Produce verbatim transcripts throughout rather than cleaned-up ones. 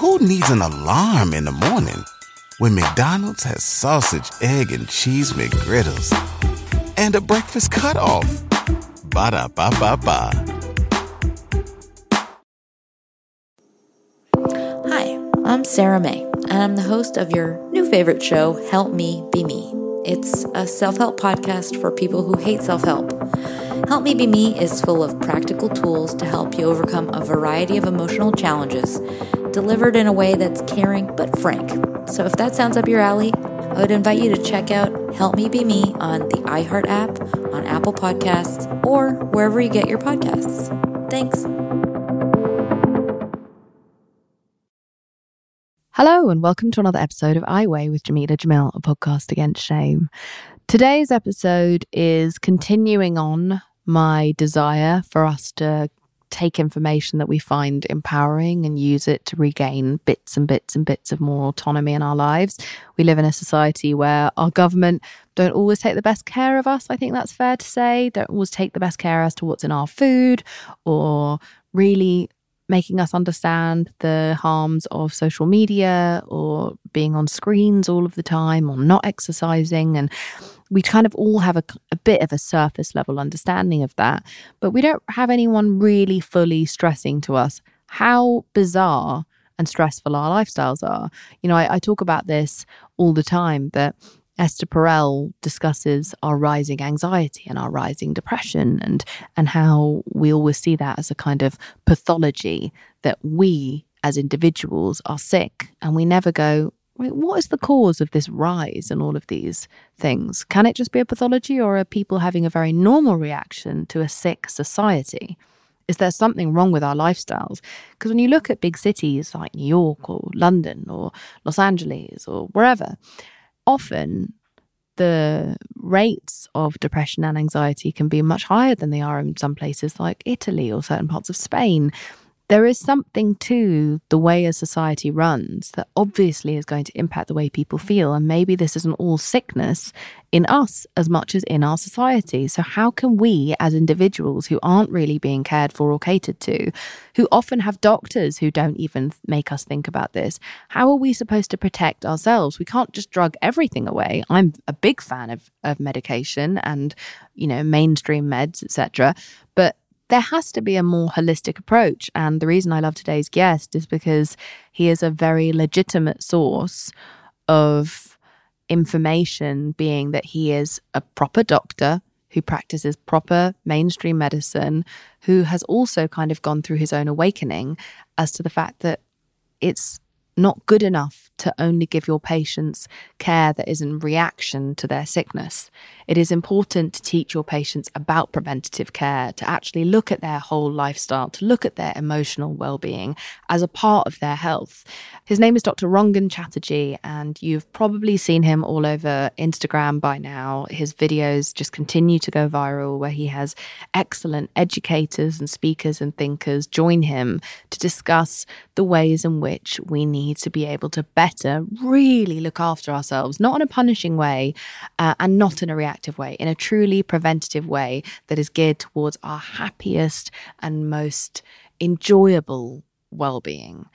Who needs an alarm in the morning when McDonald's has sausage, egg, and cheese McGriddles and a breakfast cutoff? Ba-da-ba-ba-ba. Hi, I'm Sarah May, and I'm the host of your new favorite show, Help Me Be Me. It's a self-help podcast for people who hate self-help. Help Me Be Me is full of practical tools to help you overcome a variety of emotional challenges, delivered in a way that's caring but frank. So if that sounds up your alley, I would invite you to check out Help Me Be Me on the iHeart app, on Apple Podcasts, or wherever you get your podcasts. Thanks. Hello and welcome to another episode of I Weigh with Jameela Jamil, a podcast against shame. Today's episode is continuing on my desire for us to take information that we find empowering and use it to regain bits and bits and bits of more autonomy in our lives. We live in a society where our government don't always take the best care of us. I think that's fair to say. Don't always take the best care as to what's in our food, or really making us understand the harms of social media or being on screens all of the time or not exercising. And we kind of all have a, a bit of a surface level understanding of that, but we don't have anyone really fully stressing to us how bizarre and stressful our lifestyles are. You know, I, I talk about this all the time, that Esther Perel discusses our rising anxiety and our rising depression, and and how we always see that as a kind of pathology, that we as individuals are sick and we never go, what is the cause of this rise and all of these things? Can it just be a pathology, or are people having a very normal reaction to a sick society? Is there something wrong with our lifestyles? Because when you look at big cities like New York or London or Los Angeles or wherever, often the rates of depression and anxiety can be much higher than they are in some places like Italy or certain parts of Spain. There is something to the way a society runs that obviously is going to impact the way people feel. And maybe this isn't all sickness in us as much as in our society. So how can we as individuals who aren't really being cared for or catered to, who often have doctors who don't even make us think about this, how are we supposed to protect ourselves? We can't just drug everything away. I'm a big fan of, of medication and, you know, mainstream meds, et cetera. But there has to be a more holistic approach. And the reason I love today's guest is because he is a very legitimate source of information, being that he is a proper doctor who practices proper mainstream medicine, who has also kind of gone through his own awakening as to the fact that it's not good enough to only give your patients care that is in reaction to their sickness. It is important to teach your patients about preventative care, to actually look at their whole lifestyle, to look at their emotional well-being as a part of their health. His name is Doctor Rangan Chatterjee, and you've probably seen him all over Instagram by now. His videos just continue to go viral, where he has excellent educators and speakers and thinkers join him to discuss the ways in which we need to be able to better really look after ourselves, not in a punishing way uh, and not in a reactive way, in a truly preventative way that is geared towards our happiest and most enjoyable well-being.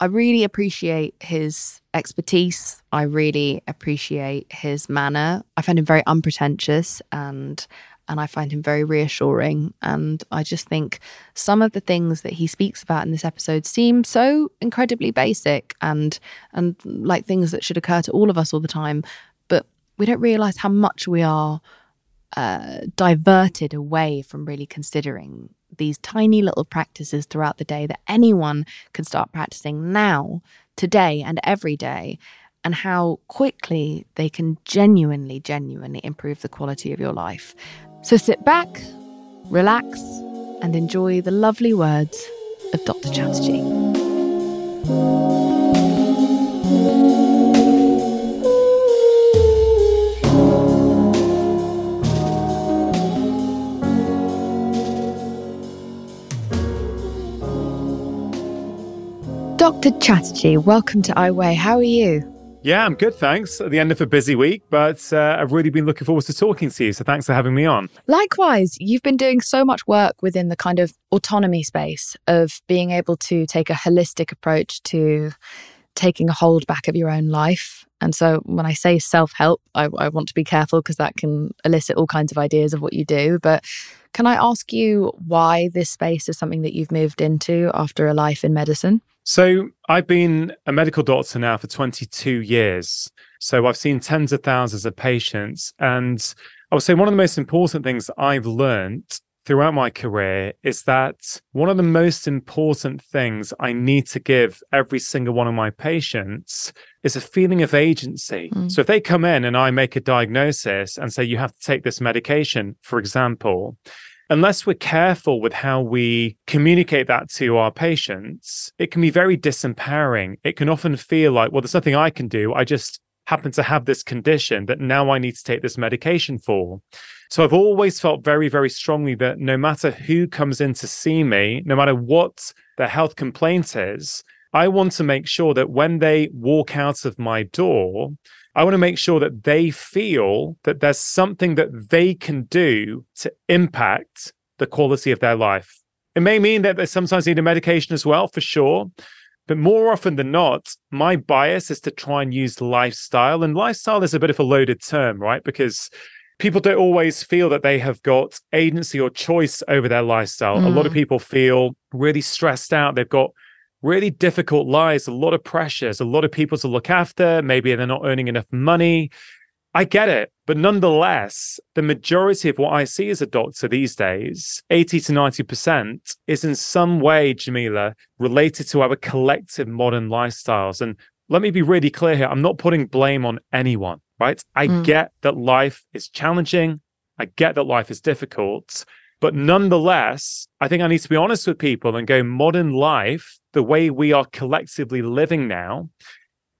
I really appreciate his expertise. I really appreciate his manner. I find him very unpretentious, and And I find him very reassuring. And I just think some of the things that he speaks about in this episode seem so incredibly basic and and like things that should occur to all of us all the time. But we don't realize how much we are uh, diverted away from really considering these tiny little practices throughout the day that anyone can start practicing now, today and every day, and how quickly they can genuinely, genuinely improve the quality of your life. So sit back, relax, and enjoy the lovely words of Doctor Chatterjee. Doctor Chatterjee, welcome to I Weigh. How are you? Yeah, I'm good, thanks. At the end of a busy week, but uh, I've really been looking forward to talking to you. So thanks for having me on. Likewise, you've been doing so much work within the kind of autonomy space of being able to take a holistic approach to taking a hold back of your own life. And so when I say self-help, I, I want to be careful because that can elicit all kinds of ideas of what you do. But can I ask you why this space is something that you've moved into after a life in medicine? So I've been a medical doctor now for twenty-two years. So I've seen tens of thousands of patients. And I would say one of the most important things that I've learned throughout my career is that one of the most important things I need to give every single one of my patients is a feeling of agency. Mm. So if they come in and I make a diagnosis and say, you have to take this medication, for example, unless we're careful with how we communicate that to our patients, it can be very disempowering. It can often feel like, well, there's nothing I can do. I just happen to have this condition that now I need to take this medication for. So I've always felt very, very strongly that no matter who comes in to see me, no matter what their health complaint is, I want to make sure that when they walk out of my door, I want to make sure that they feel that there's something that they can do to impact the quality of their life. It may mean that they sometimes need a medication as well, for sure. But more often than not, my bias is to try and use lifestyle. And lifestyle is a bit of a loaded term, right? Because people don't always feel that they have got agency or choice over their lifestyle. Mm. A lot of people feel really stressed out. They've got really difficult lives, a lot of pressures, a lot of people to look after. Maybe they're not earning enough money. I get it. But nonetheless, the majority of what I see as a doctor these days, eighty to ninety percent, is in some way, Jameela, related to our collective modern lifestyles. And let me be really clear here. I'm not putting blame on anyone, right? I mm. get that life is challenging. I get that life is difficult. But nonetheless, I think I need to be honest with people and go, modern life, the way we are collectively living now,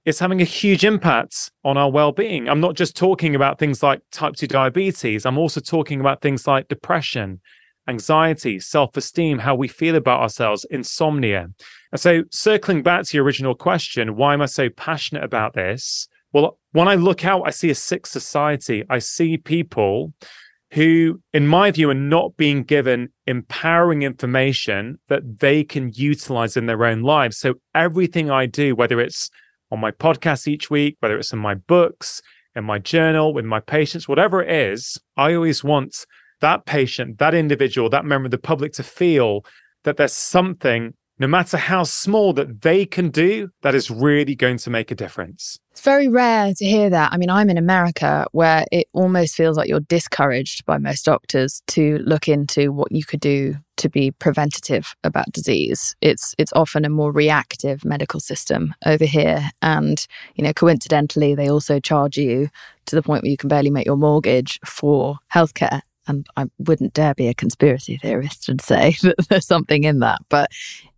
it's having a huge impact on our well-being. I'm not just talking about things like type two diabetes. I'm also talking about things like depression, anxiety, self-esteem, how we feel about ourselves, insomnia. And so circling back to your original question, why am I so passionate about this? Well, when I look out, I see a sick society. I see people who, in my view, are not being given empowering information that they can utilize in their own lives. So everything I do, whether it's on my podcast each week, whether it's in my books, in my journal, with my patients, whatever it is, I always want that patient, that individual, that member of the public to feel that there's something, no matter how small, that they can do that is really going to make a difference. It's very rare to hear that. I mean, I'm in America where it almost feels like you're discouraged by most doctors to look into what you could do to be preventative about disease. It's it's often a more reactive medical system over here. And, you know, coincidentally, they also charge you to the point where you can barely make your mortgage for healthcare. And I wouldn't dare be a conspiracy theorist and say that there's something in that. But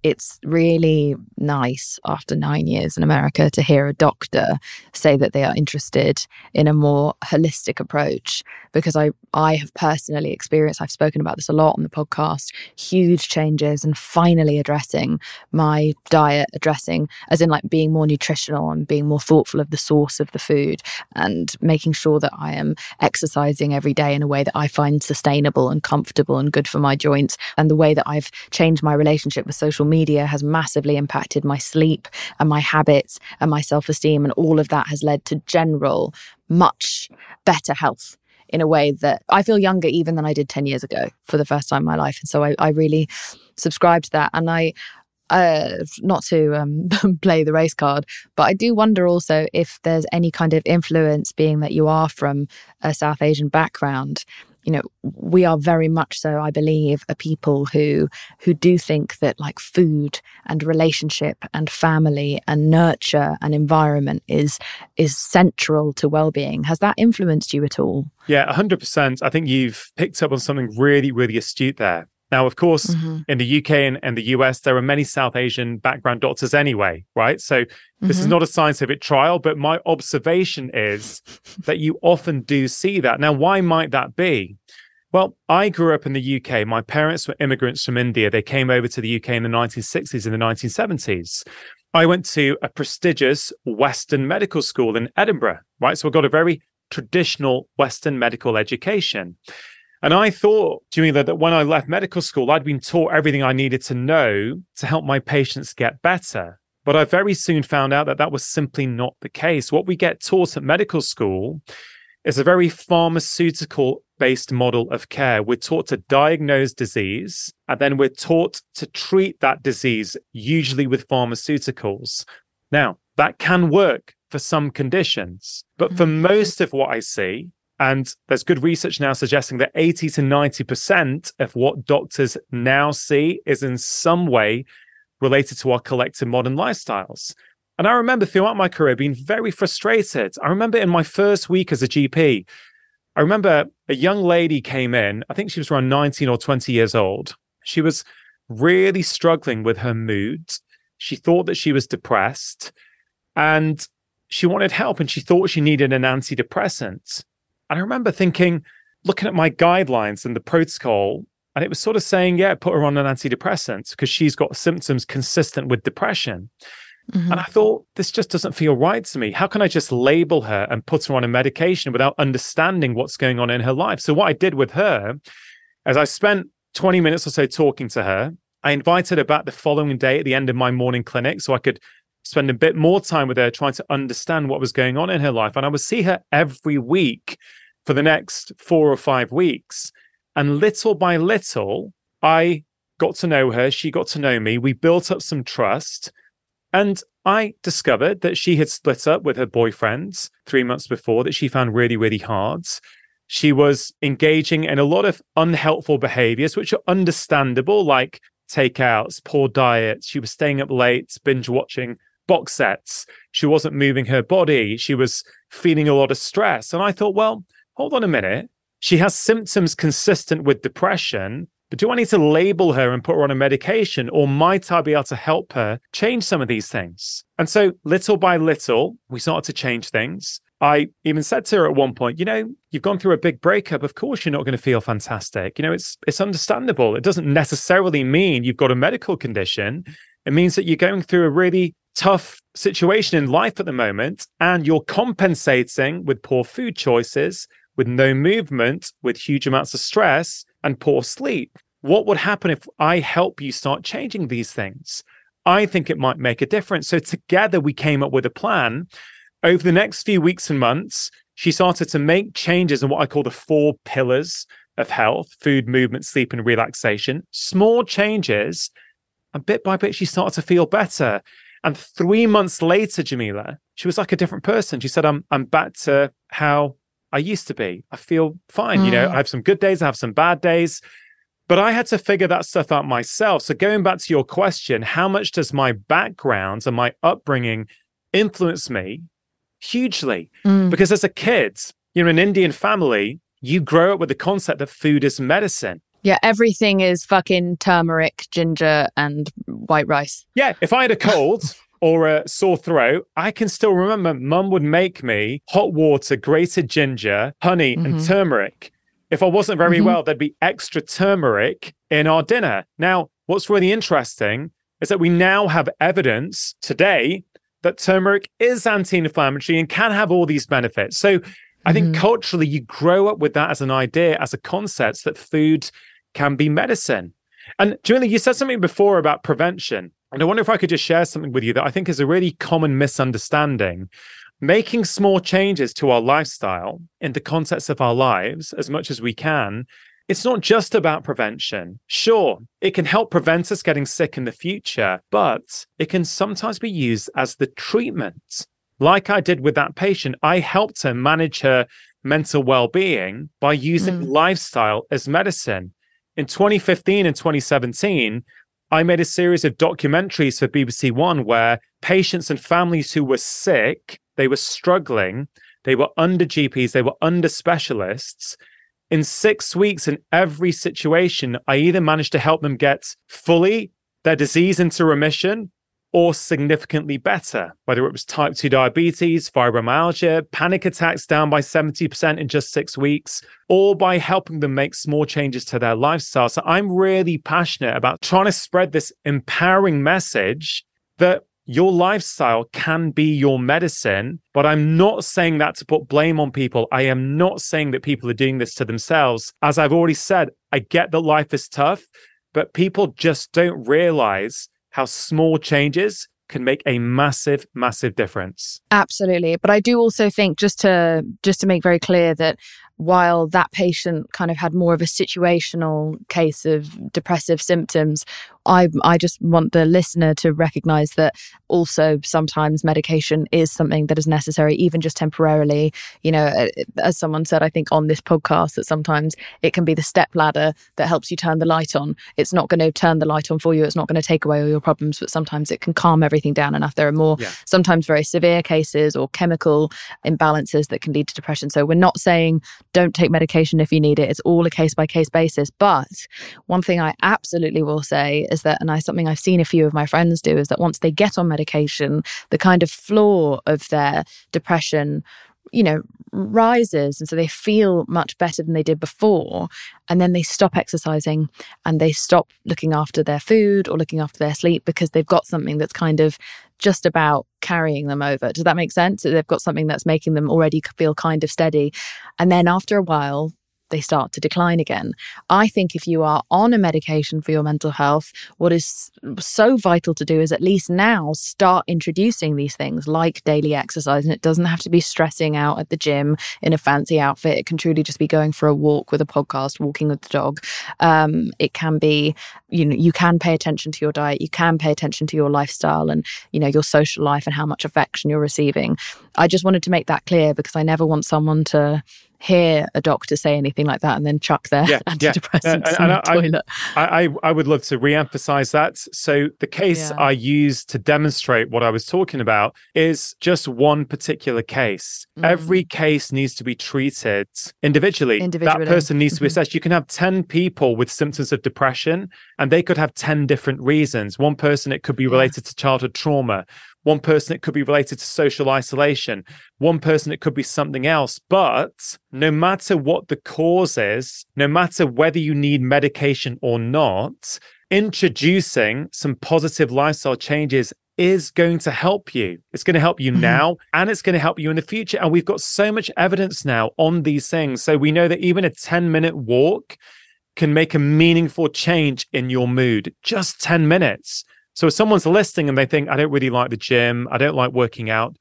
it's really nice after nine years in America to hear a doctor say that they are interested in a more holistic approach. Because I, I have personally experienced, I've spoken about this a lot on the podcast, huge changes and finally addressing my diet, addressing as in like being more nutritional and being more thoughtful of the source of the food and making sure that I am exercising every day in a way that I find sustainable and comfortable and good for my joints. And the way that I've changed my relationship with social media has massively impacted my sleep and my habits and my self-esteem. And all of that has led to general, much better health in a way that I feel younger even than I did ten years ago for the first time in my life. And so I, I really subscribe to that. And I, Uh, not to um, play the race card, but I do wonder also if there's any kind of influence, being that you are from a South Asian background. You know, we are very much so, I believe, a people who who do think that like food and relationship and family and nurture and environment is is central to well-being. Has that influenced you at all? Yeah, one hundred percent. I think you've picked up on something really, really astute there. Now, of course, mm-hmm. in the U K and, and the U S, there are many South Asian background doctors anyway, right? So mm-hmm. this is not a scientific trial, but my observation is that you often do see that. Now, why might that be? Well, I grew up in the U K. My parents were immigrants from India. They came over to the U K in the nineteen sixties and the nineteen seventies. I went to a prestigious Western medical school in Edinburgh, right? So I got a very traditional Western medical education. And I thought, Jameela, that when I left medical school, I'd been taught everything I needed to know to help my patients get better. But I very soon found out that that was simply not the case. What we get taught at medical school is a very pharmaceutical-based model of care. We're taught to diagnose disease, and then we're taught to treat that disease, usually with pharmaceuticals. Now, that can work for some conditions, but for most of what I see, and there's good research now suggesting that eighty to ninety percent of what doctors now see is in some way related to our collective modern lifestyles. And I remember throughout my career being very frustrated. I remember in my first week as a G P, I remember a young lady came in, I think she was around nineteen or twenty years old. She was really struggling with her mood. She thought that she was depressed and she wanted help and she thought she needed an antidepressant. And I remember thinking, looking at my guidelines and the protocol, and it was sort of saying, yeah, put her on an antidepressant because she's got symptoms consistent with depression. Mm-hmm. And I thought, this just doesn't feel right to me. How can I just label her and put her on a medication without understanding what's going on in her life? So what I did with her, as I spent twenty minutes or so talking to her, I invited her back the following day at the end of my morning clinic so I could spend a bit more time with her trying to understand what was going on in her life. And I would see her every week for the next four or five weeks. And little by little, I got to know her. She got to know me. We built up some trust. And I discovered that she had split up with her boyfriend three months before that she found really, really hard. She was engaging in a lot of unhelpful behaviors, which are understandable, like takeouts, poor diets. She was staying up late, binge watching box sets. She wasn't moving her body. She was feeling a lot of stress. And I thought, well, hold on a minute. She has symptoms consistent with depression, but do I need to label her and put her on a medication, or might I be able to help her change some of these things? And so little by little, we started to change things. I even said to her at one point, you know, you've gone through a big breakup. Of course, you're not going to feel fantastic. You know, it's it's understandable. It doesn't necessarily mean you've got a medical condition. It means that you're going through a really tough situation in life at the moment, and you're compensating with poor food choices, with no movement, with huge amounts of stress and poor sleep. What would happen if I help you start changing these things? I think it might make a difference. So together we came up with a plan. Over the next few weeks and months, she started to make changes in what I call the four pillars of health: food, movement, sleep, and relaxation. Small changes. And bit by bit, she started to feel better. And three months later, Jameela, she was like a different person. She said, I'm, I'm back to how I used to be. I feel fine. Mm. You know, I have some good days, I have some bad days, but I had to figure that stuff out myself. So going back to your question, how much does my background and my upbringing influence me? Hugely. Mm. Because as a kid, you know, in an Indian family, you grow up with the concept that food is medicine. Yeah, everything is fucking turmeric, ginger, and white rice. Yeah, if I had a cold or a sore throat, I can still remember mum would make me hot water, grated ginger, honey, mm-hmm. and turmeric. If I wasn't very mm-hmm. well, there'd be extra turmeric in our dinner. Now, what's really interesting is that we now have evidence today that turmeric is anti-inflammatory and can have all these benefits. So I think mm-hmm. culturally, you grow up with that as an idea, as a concept that food can be medicine. And Julie, you said something before about prevention. And I wonder if I could just share something with you that I think is a really common misunderstanding. Making small changes to our lifestyle in the context of our lives as much as we can, it's not just about prevention. Sure, it can help prevent us getting sick in the future, but it can sometimes be used as the treatment. Like I did with that patient, I helped her manage her mental well-being by using mm. lifestyle as medicine. In twenty fifteen and twenty seventeen, I made a series of documentaries for B B C One where patients and families who were sick, they were struggling, they were under G Ps, they were under specialists. In six weeks, in every situation, I either managed to help them get fully their disease into remission or significantly better, whether it was type two diabetes, fibromyalgia, panic attacks down by seventy percent in just six weeks, or by helping them make small changes to their lifestyle. So I'm really passionate about trying to spread this empowering message that your lifestyle can be your medicine, but I'm not saying that to put blame on people. I am not saying that people are doing this to themselves. As I've already said, I get that life is tough, but people just don't realize how small changes can make a massive, massive difference. Absolutely. But I do also think, just to just to make very clear, that while that patient kind of had more of a situational case of depressive symptoms, I I just want the listener to recognize that also sometimes medication is something that is necessary, even just temporarily. You know, as someone said, I think on this podcast, that sometimes it can be the stepladder that helps you turn the light on. It's not going to turn the light on for you. It's not going to take away all your problems, but sometimes it can calm everything down enough. There are more, yeah. sometimes very severe cases or chemical imbalances that can lead to depression. So we're not saying don't take medication if you need it. It's all a case-by-case basis. But one thing I absolutely will say is that, and I, something I've seen a few of my friends do, is that once they get on medication, the kind of floor of their depression, you know, rises. And so they feel much better than they did before. And then they stop exercising and they stop looking after their food or looking after their sleep, because they've got something that's kind of just about carrying them over. Does that make sense? So they've got something that's making them already feel kind of steady. And then after a while, they start to decline again. I think if you are on a medication for your mental health, what is so vital to do is at least now start introducing these things like daily exercise. And it doesn't have to be stressing out at the gym in a fancy outfit. It can truly just be going for a walk with a podcast, walking with the dog. Um, it can be, you know, you can pay attention to your diet. You can pay attention to your lifestyle and, you know, your social life and how much affection you're receiving. I just wanted to make that clear, because I never want someone to hear a doctor say anything like that and then chuck their yeah, antidepressants yeah. Uh, in the I, toilet. I, I, I would love to re-emphasize that. So the case yeah. I used to demonstrate what I was talking about is just one particular case. Mm. Every case needs to be treated individually. individually. That person needs to be assessed. You can have ten people with symptoms of depression and they could have ten different reasons. One person, it could be related yeah. to childhood trauma. One person, it could be related to social isolation. One person, it could be something else. But no matter what the cause is, no matter whether you need medication or not, introducing some positive lifestyle changes is going to help you. It's going to help you now, and it's going to help you in the future. And we've got so much evidence now on these things. So we know that even a ten-minute walk can make a meaningful change in your mood. Just ten minutes. So if someone's listening and they think, I don't really like the gym, I don't like working out.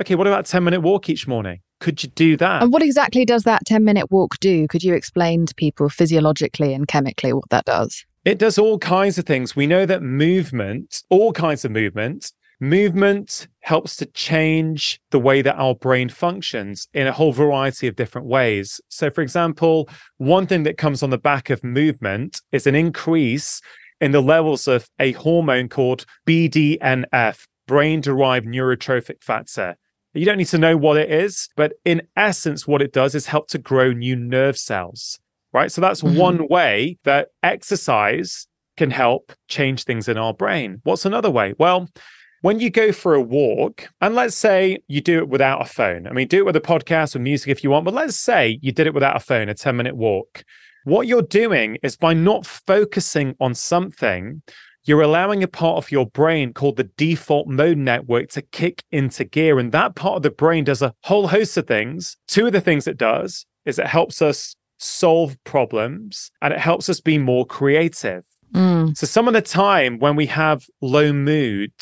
Okay, what about a ten-minute walk each morning? Could you do that? And what exactly does that ten-minute walk do? Could you explain to people physiologically and chemically what that does? It does all kinds of things. We know that movement, all kinds of movement, movement helps to change the way that our brain functions in a whole variety of different ways. So for example, one thing that comes on the back of movement is an increase in the levels of a hormone called B D N F, brain-derived neurotrophic factor. You don't need to know what it is, but in essence, what it does is help to grow new nerve cells, right? So that's mm-hmm. one way that exercise can help change things in our brain. What's another way? Well, when you go for a walk, and let's say you do it without a phone. I mean, do it with a podcast, with music if you want, but let's say you did it without a phone, a ten-minute walk. What you're doing is, by not focusing on something, you're allowing a part of your brain called the default mode network to kick into gear. And that part of the brain does a whole host of things. Two of the things it does is it helps us solve problems and it helps us be more creative. Mm. So some of the time when we have low mood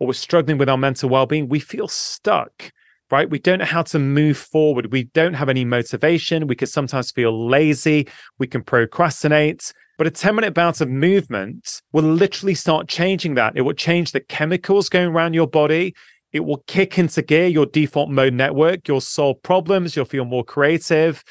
or we're struggling with our mental well-being, we feel stuck. Right? We don't know how to move forward. We don't have any motivation. We can sometimes feel lazy. We can procrastinate. But a ten-minute bout of movement will literally start changing that. It will change the chemicals going around your body. It will kick into gear your default mode network. You'll solve problems. You'll feel more creative.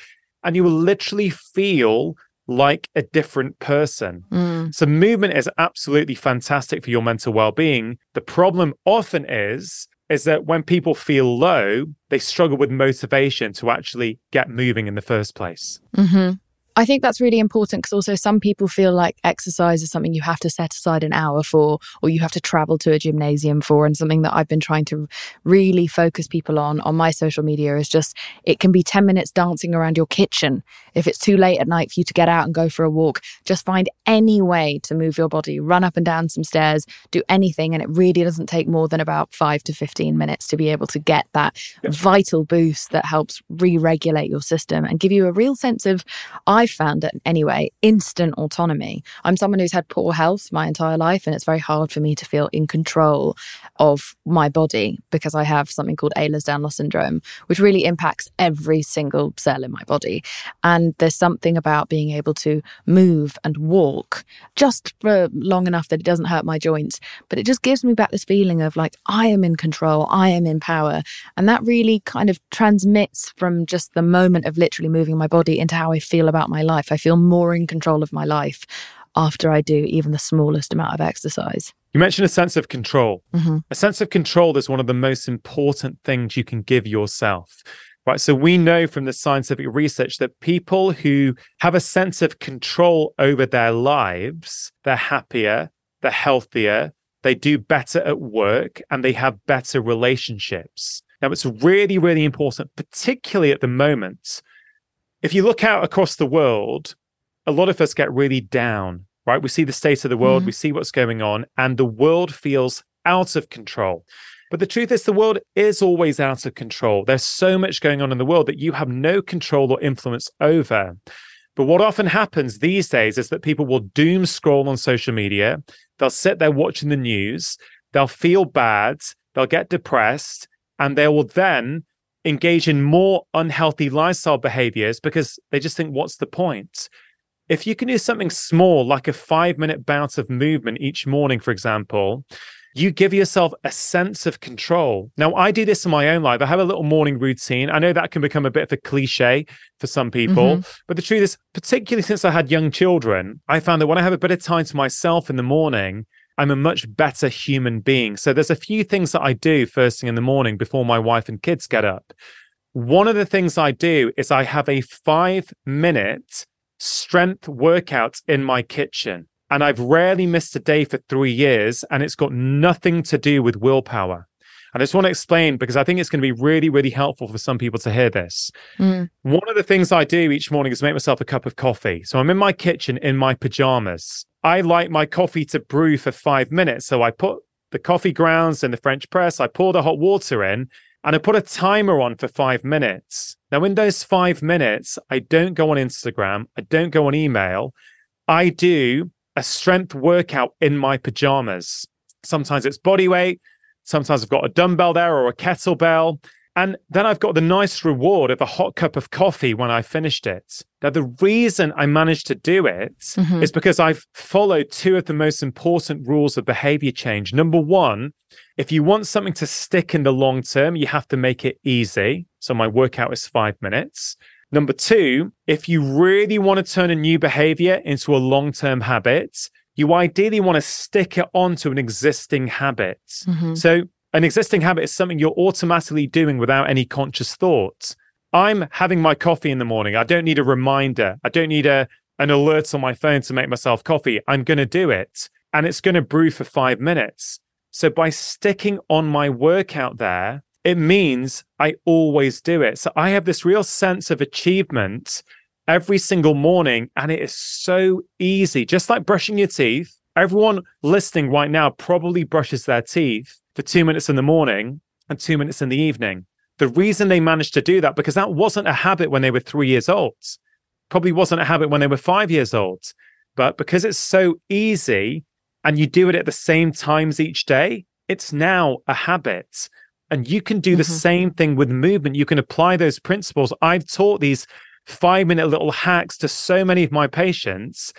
And you will literally feel like a different person. Mm. So movement is absolutely fantastic for your mental well-being. The problem often is... is that when people feel low, they struggle with motivation to actually get moving in the first place. Mm-hmm. I think that's really important because also some people feel like exercise is something you have to set aside an hour for, or you have to travel to a gymnasium for. And something that I've been trying to really focus people on on my social media is just, it can be ten minutes dancing around your kitchen. If it's too late at night for you to get out and go for a walk, just find any way to move your body, run up and down some stairs, do anything. And it really doesn't take more than about five to fifteen minutes to be able to get that vital boost that helps re-regulate your system and give you a real sense of, I I've found it anyway, instant autonomy. I'm someone who's had poor health my entire life, and it's very hard for me to feel in control of my body because I have something called Ehlers-Danlos Syndrome, which really impacts every single cell in my body. And there's something about being able to move and walk just for long enough that it doesn't hurt my joints, but it just gives me back this feeling of like, I am in control, I am in power. And that really kind of transmits from just the moment of literally moving my body into how I feel about my my life. I feel more in control of my life after I do even the smallest amount of exercise. You mentioned a sense of control. Mm-hmm. A sense of control is one of the most important things you can give yourself, right? So we know from the scientific research that people who have a sense of control over their lives, they're happier, they're healthier, they do better at work, and they have better relationships. Now, it's really, really important, particularly at the moment. If you look out across the world, a lot of us get really down, right? We see the state of the world, mm-hmm. we see what's going on, and the world feels out of control. But the truth is, the world is always out of control. There's so much going on in the world that you have no control or influence over. But what often happens these days is that people will doom scroll on social media. They'll sit there watching the news. They'll feel bad. They'll get depressed. And they will then engage in more unhealthy lifestyle behaviors because they just think, what's the point? If you can do something small, like a five-minute bout of movement each morning, for example, you give yourself a sense of control. Now, I do this in my own life. I have a little morning routine. I know that can become a bit of a cliche for some people, mm-hmm. but the truth is, particularly since I had young children, I found that when I have a bit of time to myself in the morning, I'm a much better human being. So there's a few things that I do first thing in the morning before my wife and kids get up. One of the things I do is I have a five-minute strength workout in my kitchen. And I've rarely missed a day for three years, and it's got nothing to do with willpower. And I just want to explain, because I think it's going to be really, really helpful for some people to hear this. Mm. One of the things I do each morning is make myself a cup of coffee. So I'm in my kitchen in my pajamas. I like my coffee to brew for five minutes. So I put the coffee grounds in the French press, I pour the hot water in, and I put a timer on for five minutes. Now, in those five minutes, I don't go on Instagram, I don't go on email. I do a strength workout in my pajamas. Sometimes it's body weight, sometimes I've got a dumbbell there or a kettlebell. And then I've got the nice reward of a hot cup of coffee when I finished it. Now, the reason I managed to do it mm-hmm. is because I've followed two of the most important rules of behavior change. Number one, if you want something to stick in the long term, you have to make it easy. So my workout is five minutes. Number two, if you really want to turn a new behavior into a long-term habit, you ideally want to stick it onto an existing habit. Mm-hmm. So an existing habit is something you're automatically doing without any conscious thoughts. I'm having my coffee in the morning. I don't need a reminder. I don't need a, an alert on my phone to make myself coffee. I'm going to do it. And it's going to brew for five minutes. So by sticking on my workout there, it means I always do it. So I have this real sense of achievement every single morning. And it is so easy. Just like brushing your teeth. Everyone listening right now probably brushes their teeth for two minutes in the morning and two minutes in the evening. The reason they managed to do that, because that wasn't a habit when they were three years old, probably wasn't a habit when they were five years old. But because it's so easy and you do it at the same times each day, it's now a habit. And you can do mm-hmm. the same thing with movement. You can apply those principles. I've taught these five-minute little hacks to so many of my patients,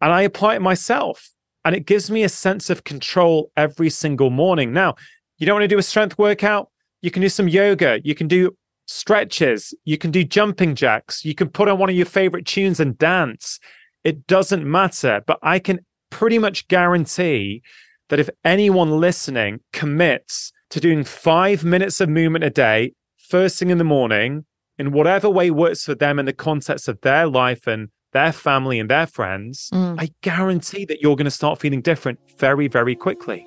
and I apply it myself. And it gives me a sense of control every single morning. Now, you don't want to do a strength workout? You can do some yoga. You can do stretches. You can do jumping jacks. You can put on one of your favorite tunes and dance. It doesn't matter. But I can pretty much guarantee that if anyone listening commits to doing five minutes of movement a day, first thing in the morning, in whatever way works for them in the context of their life and their family and their friends, mm. I guarantee that you're going to start feeling different very, very quickly.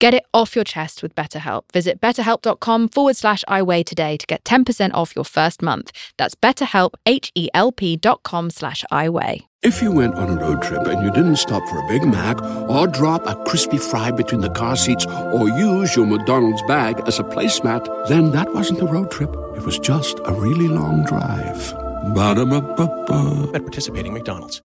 Get it off your chest with BetterHelp. Visit betterhelp.com forward slash I Weigh today to get ten percent off your first month. That's betterhelp, H-E-L-P dot com slash I Weigh. If you went on a road trip and you didn't stop for a Big Mac or drop a crispy fry between the car seats or use your McDonald's bag as a placemat, then that wasn't a road trip. It was just a really long drive. Ba-da-ba-ba-ba. At participating McDonald's.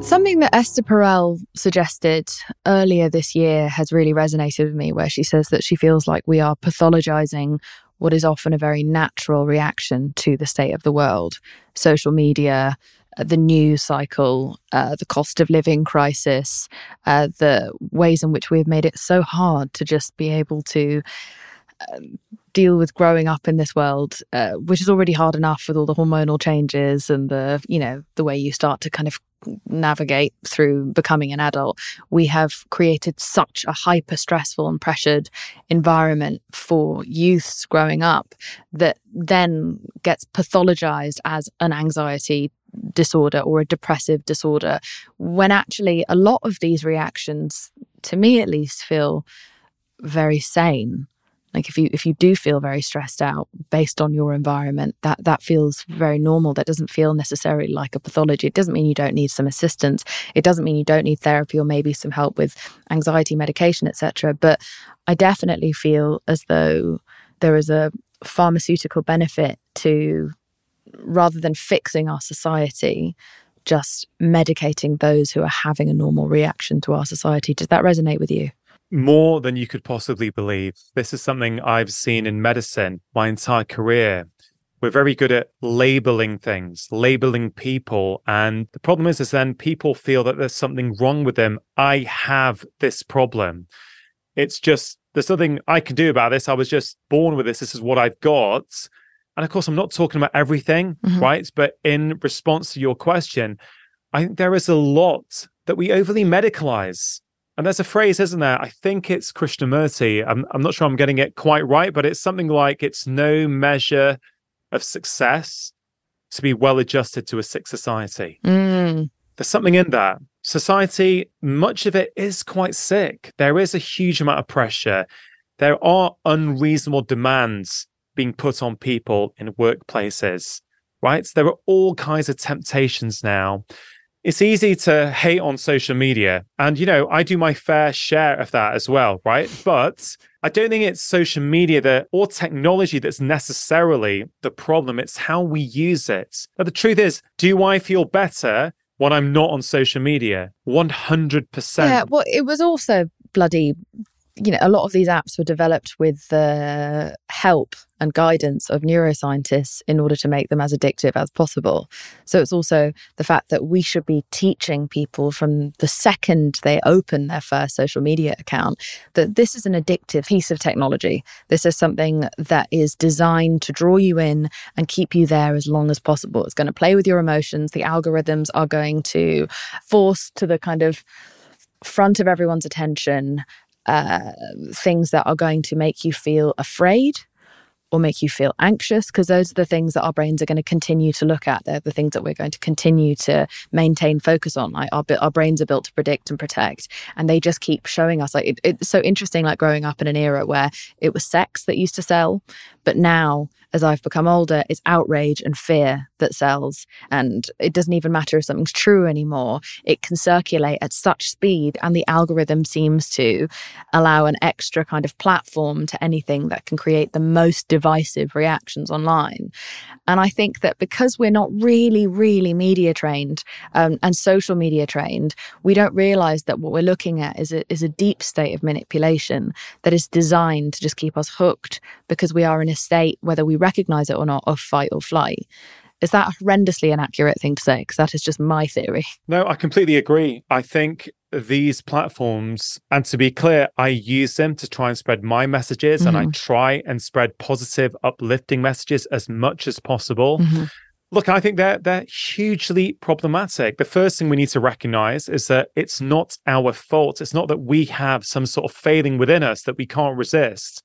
Something that Esther Perel suggested earlier this year has really resonated with me, where she says that she feels like we are pathologizing what is often a very natural reaction to the state of the world. Social media, the news cycle, uh, the cost of living crisis, uh, the ways in which we have made it so hard to just be able to Um, deal with growing up in this world, uh, which is already hard enough with all the hormonal changes and the, you know, the way you start to kind of navigate through becoming an adult. We have created such a hyper stressful and pressured environment for youths growing up that then gets pathologized as an anxiety disorder or a depressive disorder, when actually a lot of these reactions, to me at least, feel very sane. Like if you if you do feel very stressed out based on your environment, that, that feels very normal. That doesn't feel necessarily like a pathology. It doesn't mean you don't need some assistance. It doesn't mean you don't need therapy or maybe some help with anxiety medication, et cetera. But I definitely feel as though there is a pharmaceutical benefit to, rather than fixing our society, just medicating those who are having a normal reaction to our society. Does that resonate with you? More than you could possibly believe. This is something I've seen in medicine my entire career. We're very good at labeling things, labeling people. And the problem is, is then people feel that there's something wrong with them. I have this problem. It's just, there's nothing I can do about this. I was just born with this. This is what I've got. And of course, I'm not talking about everything, mm-hmm. right? But in response to your question, I think there is a lot that we overly medicalize. And there's a phrase, isn't there? I think it's Krishnamurti. I'm, I'm not sure I'm getting it quite right, but it's something like, it's no measure of success to be well adjusted to a sick society. Mm. There's something in that. Society, much of it is quite sick. There is a huge amount of pressure. There are unreasonable demands being put on people in workplaces, right? So there are all kinds of temptations now. It's easy to hate on social media. And, you know, I do my fair share of that as well, right? But I don't think it's social media that, or technology that's necessarily the problem. It's how we use it. But the truth is, do I feel better when I'm not on social media? one hundred percent. Yeah, well, it was also bloody you know, a lot of these apps were developed with the help and guidance of neuroscientists in order to make them as addictive as possible. So it's also the fact that we should be teaching people from the second they open their first social media account that this is an addictive piece of technology. This is something that is designed to draw you in and keep you there as long as possible. It's going to play with your emotions. The algorithms are going to force to the kind of front of everyone's attention Uh, things that are going to make you feel afraid or make you feel anxious, because those are the things that our brains are going to continue to look at. They're the things that we're going to continue to maintain focus on. Like our, our brains are built to predict and protect, and they just keep showing us. Like it, it's so interesting, like growing up in an era where it was sex that used to sell, but now as I've become older, it's outrage and fear that sells. And it doesn't even matter if something's true anymore. It can circulate at such speed, and the algorithm seems to allow an extra kind of platform to anything that can create the most divisive reactions online. And I think that because we're not really, really media trained um, and social media trained, we don't realize that what we're looking at is a, is a deep state of manipulation that is designed to just keep us hooked, because we are in a state, whether we recognize it or not, of fight or flight. Is that a horrendously inaccurate thing to say? Because that is just my theory. No, I completely agree. I think these platforms, and to be clear, I use them to try and spread my messages, mm-hmm. and I try and spread positive, uplifting messages as much as possible. Mm-hmm. Look, I think they're, they're hugely problematic. The first thing we need to recognize is that it's not our fault. It's not that we have some sort of failing within us that we can't resist.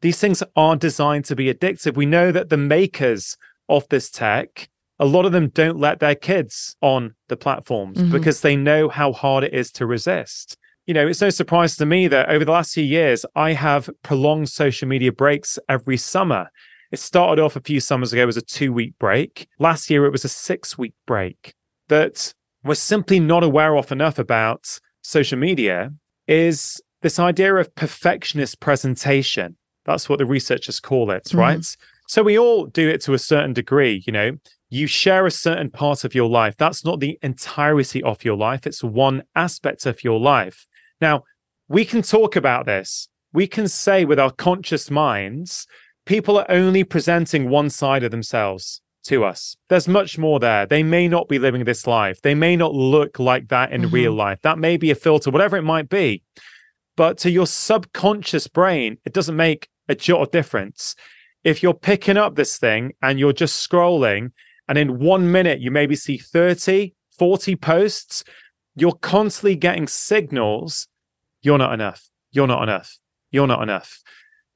These things are designed to be addictive. We know that the makers of this tech, a lot of them don't let their kids on the platforms, mm-hmm. because they know how hard it is to resist. You know, it's no surprise to me that over the last few years, I have prolonged social media breaks every summer. It started off a few summers ago as a two-week break. Last year, it was a six-week break. That we're simply not aware of enough about social media is this idea of perfectionist presentation. That's what the researchers call it, right? Mm. So we all do it to a certain degree, you know. You share a certain part of your life. That's not the entirety of your life. It's one aspect of your life. Now, we can talk about this. We can say with our conscious minds, people are only presenting one side of themselves to us. There's much more there. They may not be living this life. They may not look like that in mm-hmm. real life. That may be a filter, whatever it might be. But to your subconscious brain, it doesn't make a jot of difference. If you're picking up this thing and you're just scrolling, and in one minute you maybe see thirty, forty posts, you're constantly getting signals, you're not enough, you're not enough, you're not enough.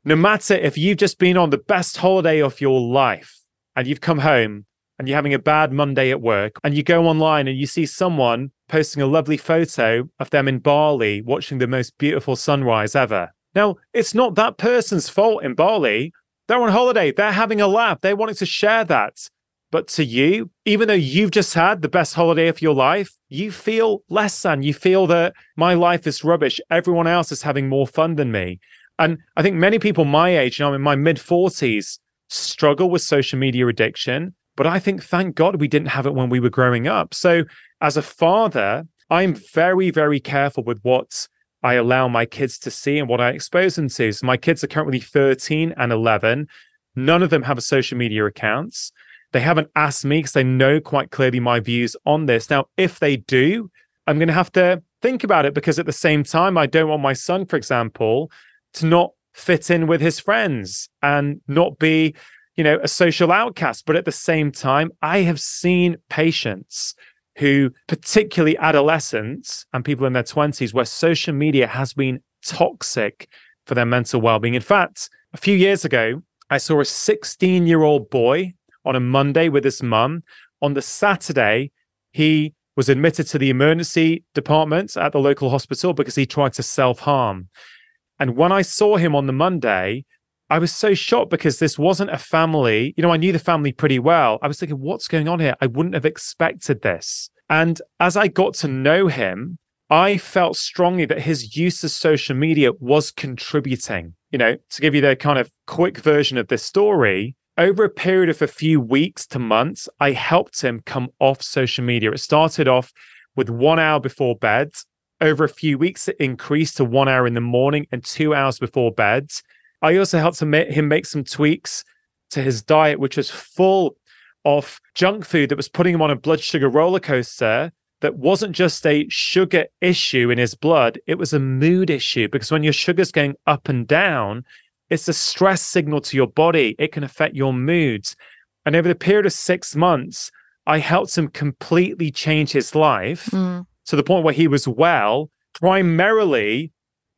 No matter if you've just been on the best holiday of your life and you've come home and you're having a bad Monday at work, and you go online and you see someone posting a lovely photo of them in Bali watching the most beautiful sunrise ever. Now, it's not that person's fault in Bali. They're on holiday. They're having a laugh. They're wanting to share that. But to you, even though you've just had the best holiday of your life, you feel less than. You feel that my life is rubbish. Everyone else is having more fun than me. And I think many people my age, and I'm in my mid forties, struggle with social media addiction. But I think, thank God, we didn't have it when we were growing up. So as a father, I'm very, very careful with what I allow my kids to see and what I expose them to. So my kids are currently thirteen and eleven. None of them have a social media accounts. They haven't asked me because they know quite clearly my views on this. Now, if they do, I'm going to have to think about it, because at the same time, I don't want my son, for example, to not fit in with his friends and not be, you know, a social outcast. But at the same time, I have seen patients who, particularly adolescents and people in their twenties, where social media has been toxic for their mental well-being. In fact, a few years ago, I saw a sixteen-year-old boy on a Monday with his mum. On the Saturday, he was admitted to the emergency department at the local hospital because he tried to self-harm. And when I saw him on the Monday, I was so shocked, because this wasn't a family. You know, I knew the family pretty well. I was thinking, what's going on here? I wouldn't have expected this. And as I got to know him, I felt strongly that his use of social media was contributing. You know, to give you the kind of quick version of this story, over a period of a few weeks to months, I helped him come off social media. It started off with one hour before bed. Over a few weeks, it increased to one hour in the morning and two hours before bed. I also helped him make some tweaks to his diet, which was full of junk food that was putting him on a blood sugar roller coaster that wasn't just a sugar issue in his blood, it was a mood issue. Because when your sugar's going up and down, it's a stress signal to your body. It can affect your moods. And over the period of six months, I helped him completely change his life mm. to the point where he was well, primarily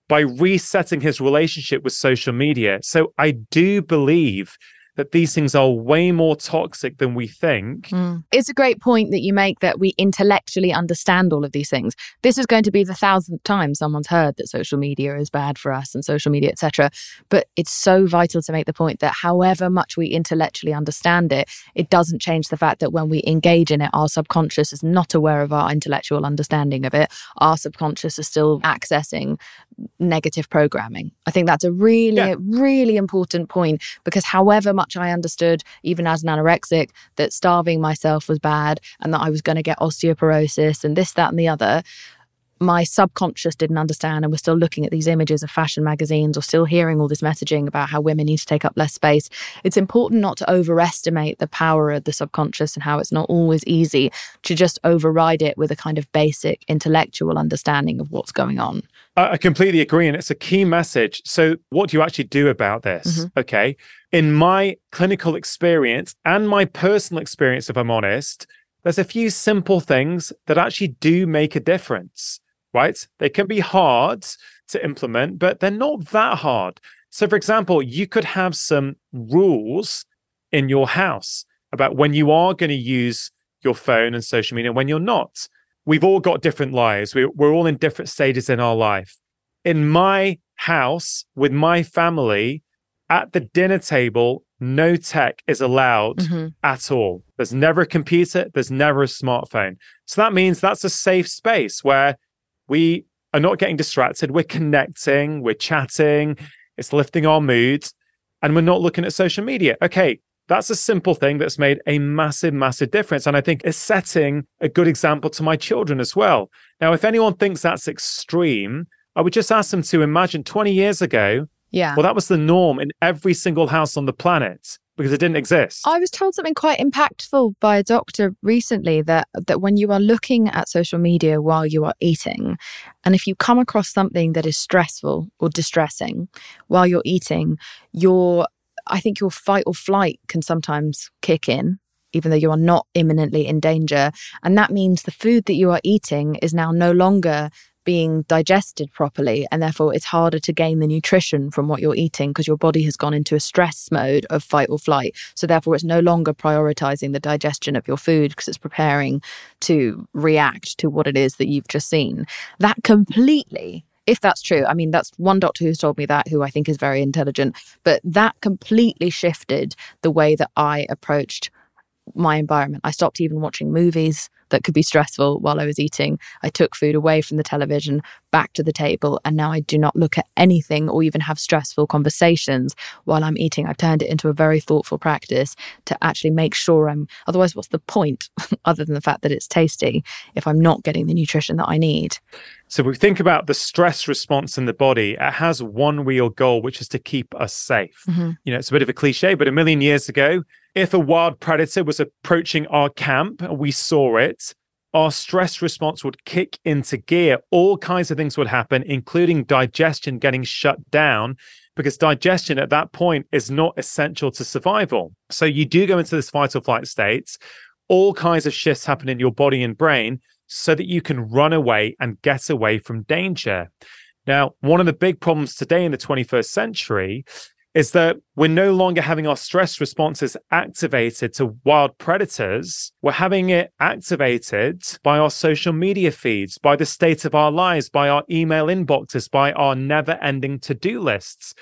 by resetting his relationship with social media. So I do believe that these things are way more toxic than we think. Mm. It's a great point that you make that we intellectually understand all of these things. This is going to be the thousandth time someone's heard that social media is bad for us and social media, et cetera. But it's so vital to make the point that however much we intellectually understand it, it doesn't change the fact that when we engage in it, our subconscious is not aware of our intellectual understanding of it. Our subconscious is still accessing negative programming. I think that's a really, yeah. really important point, because however much I understood, even as an anorexic, that starving myself was bad and that I was going to get osteoporosis and this, that, and the other, my subconscious didn't understand and was still looking at these images of fashion magazines or still hearing all this messaging about how women need to take up less space. It's important not to overestimate the power of the subconscious and how it's not always easy to just override it with a kind of basic intellectual understanding of what's going on. I completely agree. And it's a key message. So what do you actually do about this? Mm-hmm. Okay. In my clinical experience and my personal experience, if I'm honest, there's a few simple things that actually do make a difference, right? They can be hard to implement, but they're not that hard. So for example, you could have some rules in your house about when you are going to use your phone and social media and when you're not. We've all got different lives. We're, we're all in different stages in our life. In my house, with my family, at the dinner table, no tech is allowed mm-hmm. at all. There's never a computer. There's never a smartphone. So that means that's a safe space where we are not getting distracted. We're connecting. We're chatting. It's lifting our moods. And we're not looking at social media. Okay, that's a simple thing that's made a massive, massive difference. And I think it's setting a good example to my children as well. Now, if anyone thinks that's extreme, I would just ask them to imagine twenty years ago, Yeah. Well, that was the norm in every single house on the planet because it didn't exist. I was told something quite impactful by a doctor recently that that when you are looking at social media while you are eating, and if you come across something that is stressful or distressing while you're eating, your I think your fight or flight can sometimes kick in, even though you are not imminently in danger. And that means the food that you are eating is now no longer being digested properly, and therefore it's harder to gain the nutrition from what you're eating because your body has gone into a stress mode of fight or flight. So therefore it's no longer prioritizing the digestion of your food because it's preparing to react to what it is that you've just seen. That completely, if that's true, I mean, that's one doctor who's told me that, who I think is very intelligent, but that completely shifted the way that I approached my environment. I stopped even watching movies that could be stressful while I was eating. I took food away from the television, back to the table, and now I do not look at anything or even have stressful conversations while I'm eating. I've turned it into a very thoughtful practice to actually make sure I'm, otherwise what's the point other than the fact that it's tasty if I'm not getting the nutrition that I need? So if we think about the stress response in the body, it has one real goal, which is to keep us safe. Mm-hmm. You know, it's a bit of a cliche, but a million years ago, if a wild predator was approaching our camp and we saw it, our stress response would kick into gear. All kinds of things would happen, including digestion getting shut down, because digestion at that point is not essential to survival. So you do go into this fight or flight state. All kinds of shifts happen in your body and brain so that you can run away and get away from danger. Now, one of the big problems today in the twenty-first century is that we're no longer having our stress responses activated to wild predators. We're having it activated by our social media feeds, by the state of our lives, by our email inboxes, by our never-ending to-do lists.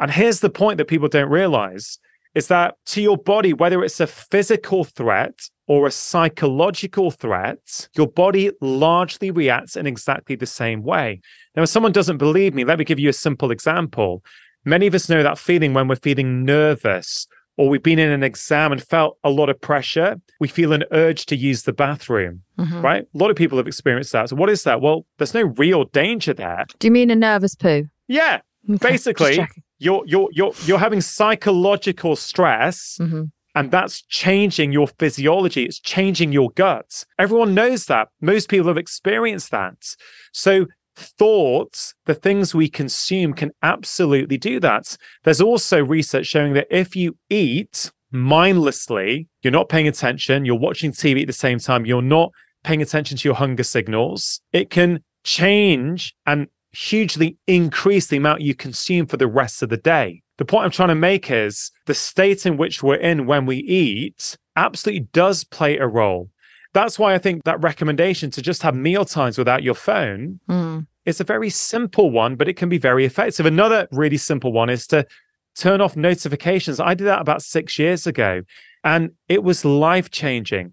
And here's the point that people don't realize, is that to your body, whether it's a physical threat or a psychological threat, your body largely reacts in exactly the same way. Now, if someone doesn't believe me, let me give you a simple example. Many of us know that feeling when we're feeling nervous or we've been in an exam and felt a lot of pressure, we feel an urge to use the bathroom, mm-hmm. right? A lot of people have experienced that. So what is that? Well, there's no real danger there. Do you mean a nervous poo? Yeah. Okay, basically, you're, you're, you're, you're having psychological stress, mm-hmm. and that's changing your physiology. It's changing your guts. Everyone knows that. Most people have experienced that. So thoughts, the things we consume, can absolutely do that. There's also research showing that if you eat mindlessly, you're not paying attention, you're watching T V at the same time, you're not paying attention to your hunger signals, it can change and hugely increase the amount you consume for the rest of the day. The point I'm trying to make is the state in which we're in when we eat absolutely does play a role. That's why I think that recommendation to just have meal times without your phone, mm. it's a very simple one, but it can be very effective. Another really simple one is to turn off notifications. I did that about six years ago, and it was life-changing.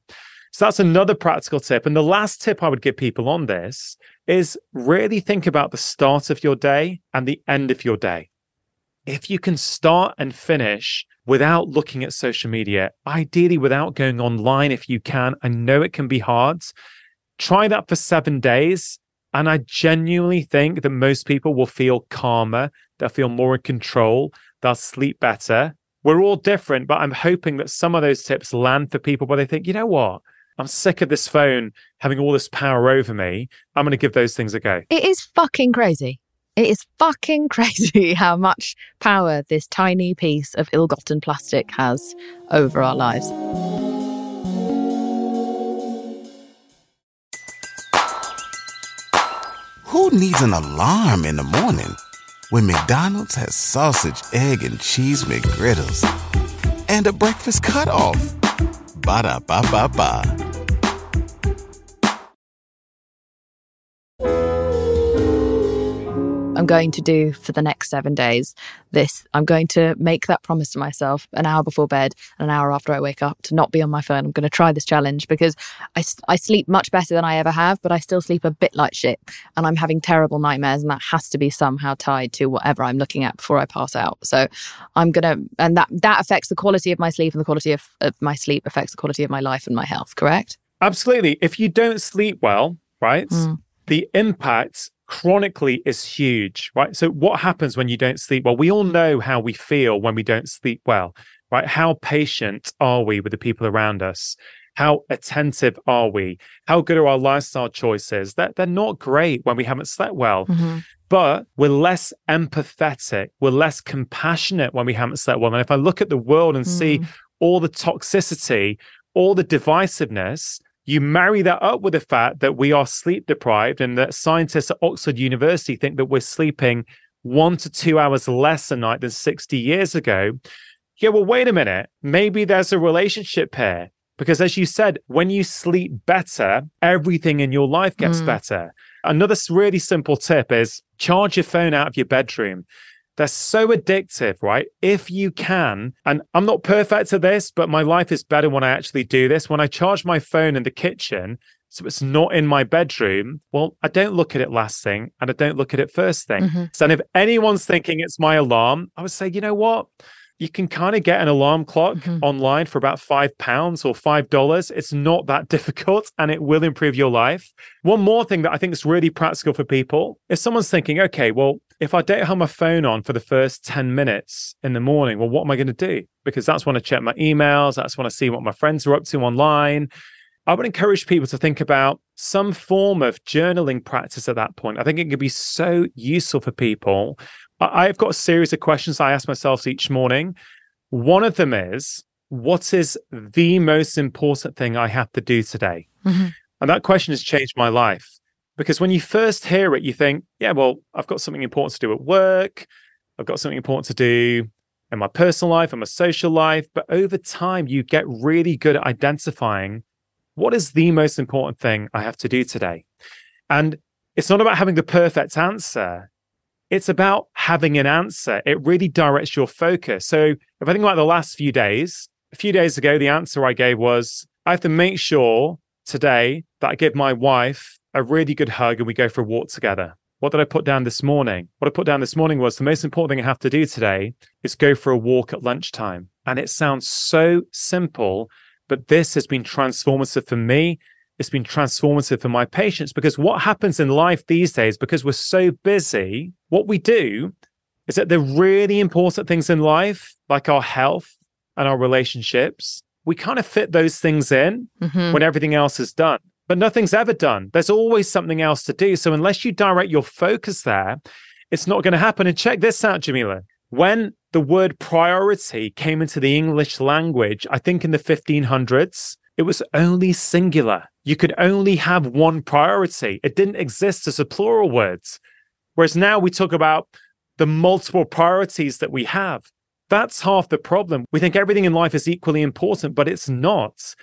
So that's another practical tip. And the last tip I would give people on this is really think about the start of your day and the end of your day. If you can start and finish without looking at social media, ideally without going online if you can, I know it can be hard. Try that for seven days. And I genuinely think that most people will feel calmer. They'll feel more in control. They'll sleep better. We're all different, but I'm hoping that some of those tips land for people where they think, you know what? I'm sick of this phone having all this power over me. I'm going to give those things a go. It is fucking crazy. It is fucking crazy how much power this tiny piece of ill-gotten plastic has over our lives. Who needs an alarm in the morning when McDonald's has sausage, egg, and cheese McGriddles and a breakfast cutoff? Ba-da-ba-ba-ba. I'm going to do for the next seven days this. I'm going to make that promise to myself an hour before bed and an hour after I wake up to not be on my phone. I'm going to try this challenge because I, I sleep much better than I ever have, but I still sleep a bit like shit and I'm having terrible nightmares, and that has to be somehow tied to whatever I'm looking at before I pass out. So I'm going to, and that, that affects the quality of my sleep, and the quality of, of my sleep affects the quality of my life and my health, correct? Absolutely. If you don't sleep well, right, mm. the impact chronically is huge, right? So what happens when you don't sleep well? We all know how we feel when we don't sleep well, right? How patient are we with the people around us? How attentive are we? How good are our lifestyle choices? They're, they're not great when we haven't slept well, mm-hmm. but we're less empathetic. We're less compassionate when we haven't slept well. And if I look at the world and mm. see all the toxicity, all the divisiveness, you marry that up with the fact that we are sleep deprived, and that scientists at Oxford University think that we're sleeping one to two hours less a night than sixty years ago. Yeah, well, wait a minute. Maybe there's a relationship here, because as you said, when you sleep better, everything in your life gets mm. better. Another really simple tip is charge your phone out of your bedroom. They're so addictive, right? If you can, and I'm not perfect at this, but my life is better when I actually do this. When I charge my phone in the kitchen, so it's not in my bedroom, well, I don't look at it last thing and I don't look at it first thing. Mm-hmm. So if anyone's thinking it's my alarm, I would say, you know what? You can kind of get an alarm clock mm-hmm. online for about five pounds or five dollars. It's not that difficult and it will improve your life. One more thing that I think is really practical for people. If someone's thinking, okay, well, if I don't have my phone on for the first ten minutes in the morning, well, what am I going to do? Because that's when I check my emails. That's when I see what my friends are up to online. I would encourage people to think about some form of journaling practice at that point. I think it could be so useful for people. I've got a series of questions I ask myself each morning. One of them is, what is the most important thing I have to do today? Mm-hmm. And that question has changed my life. Because when you first hear it, you think, yeah, well, I've got something important to do at work. I've got something important to do in my personal life, in my social life. But over time, you get really good at identifying what is the most important thing I have to do today. And it's not about having the perfect answer. It's about having an answer. It really directs your focus. So if I think about the last few days, a few days ago, the answer I gave was, I have to make sure today that I give my wife a really good hug and we go for a walk together. What did I put down this morning? What I put down this morning was the most important thing I have to do today is go for a walk at lunchtime. And it sounds so simple, but this has been transformative for me. It's been transformative for my patients, because what happens in life these days, because we're so busy, what we do is that the really important things in life, like our health and our relationships, we kind of fit those things in mm-hmm. when everything else is done. But nothing's ever done. There's always something else to do. So unless you direct your focus there, it's not going to happen. And check this out, Jameela. When the word priority came into the English language, I think in the fifteen hundreds, it was only singular. You could only have one priority. It didn't exist as a plural word. Whereas now we talk about the multiple priorities that we have. That's half the problem. We think everything in life is equally important, but it's not.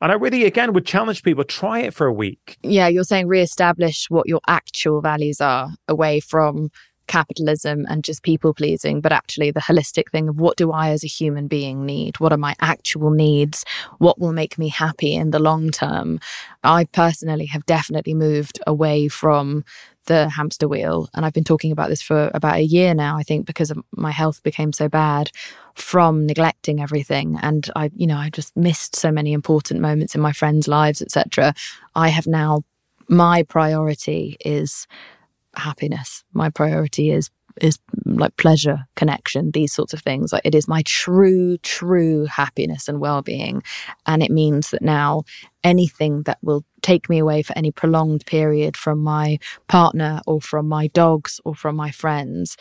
And I really, again, would challenge people, try it for a week. Yeah, you're saying reestablish what your actual values are away from capitalism and just people pleasing, but actually the holistic thing of what do I as a human being need? What are my actual needs? What will make me happy in the long term? I personally have definitely moved away from the hamster wheel. And I've been talking about this for about a year now, I think, because my health became so bad from neglecting everything. And I, you know, I just missed so many important moments in my friends' lives, et cetera. I have now, my priority is happiness. My priority is is like pleasure, connection, these sorts of things. Like it is my true, true happiness and well-being. And it means that now anything that will take me away for any prolonged period from my partner or from my dogs or from my friends,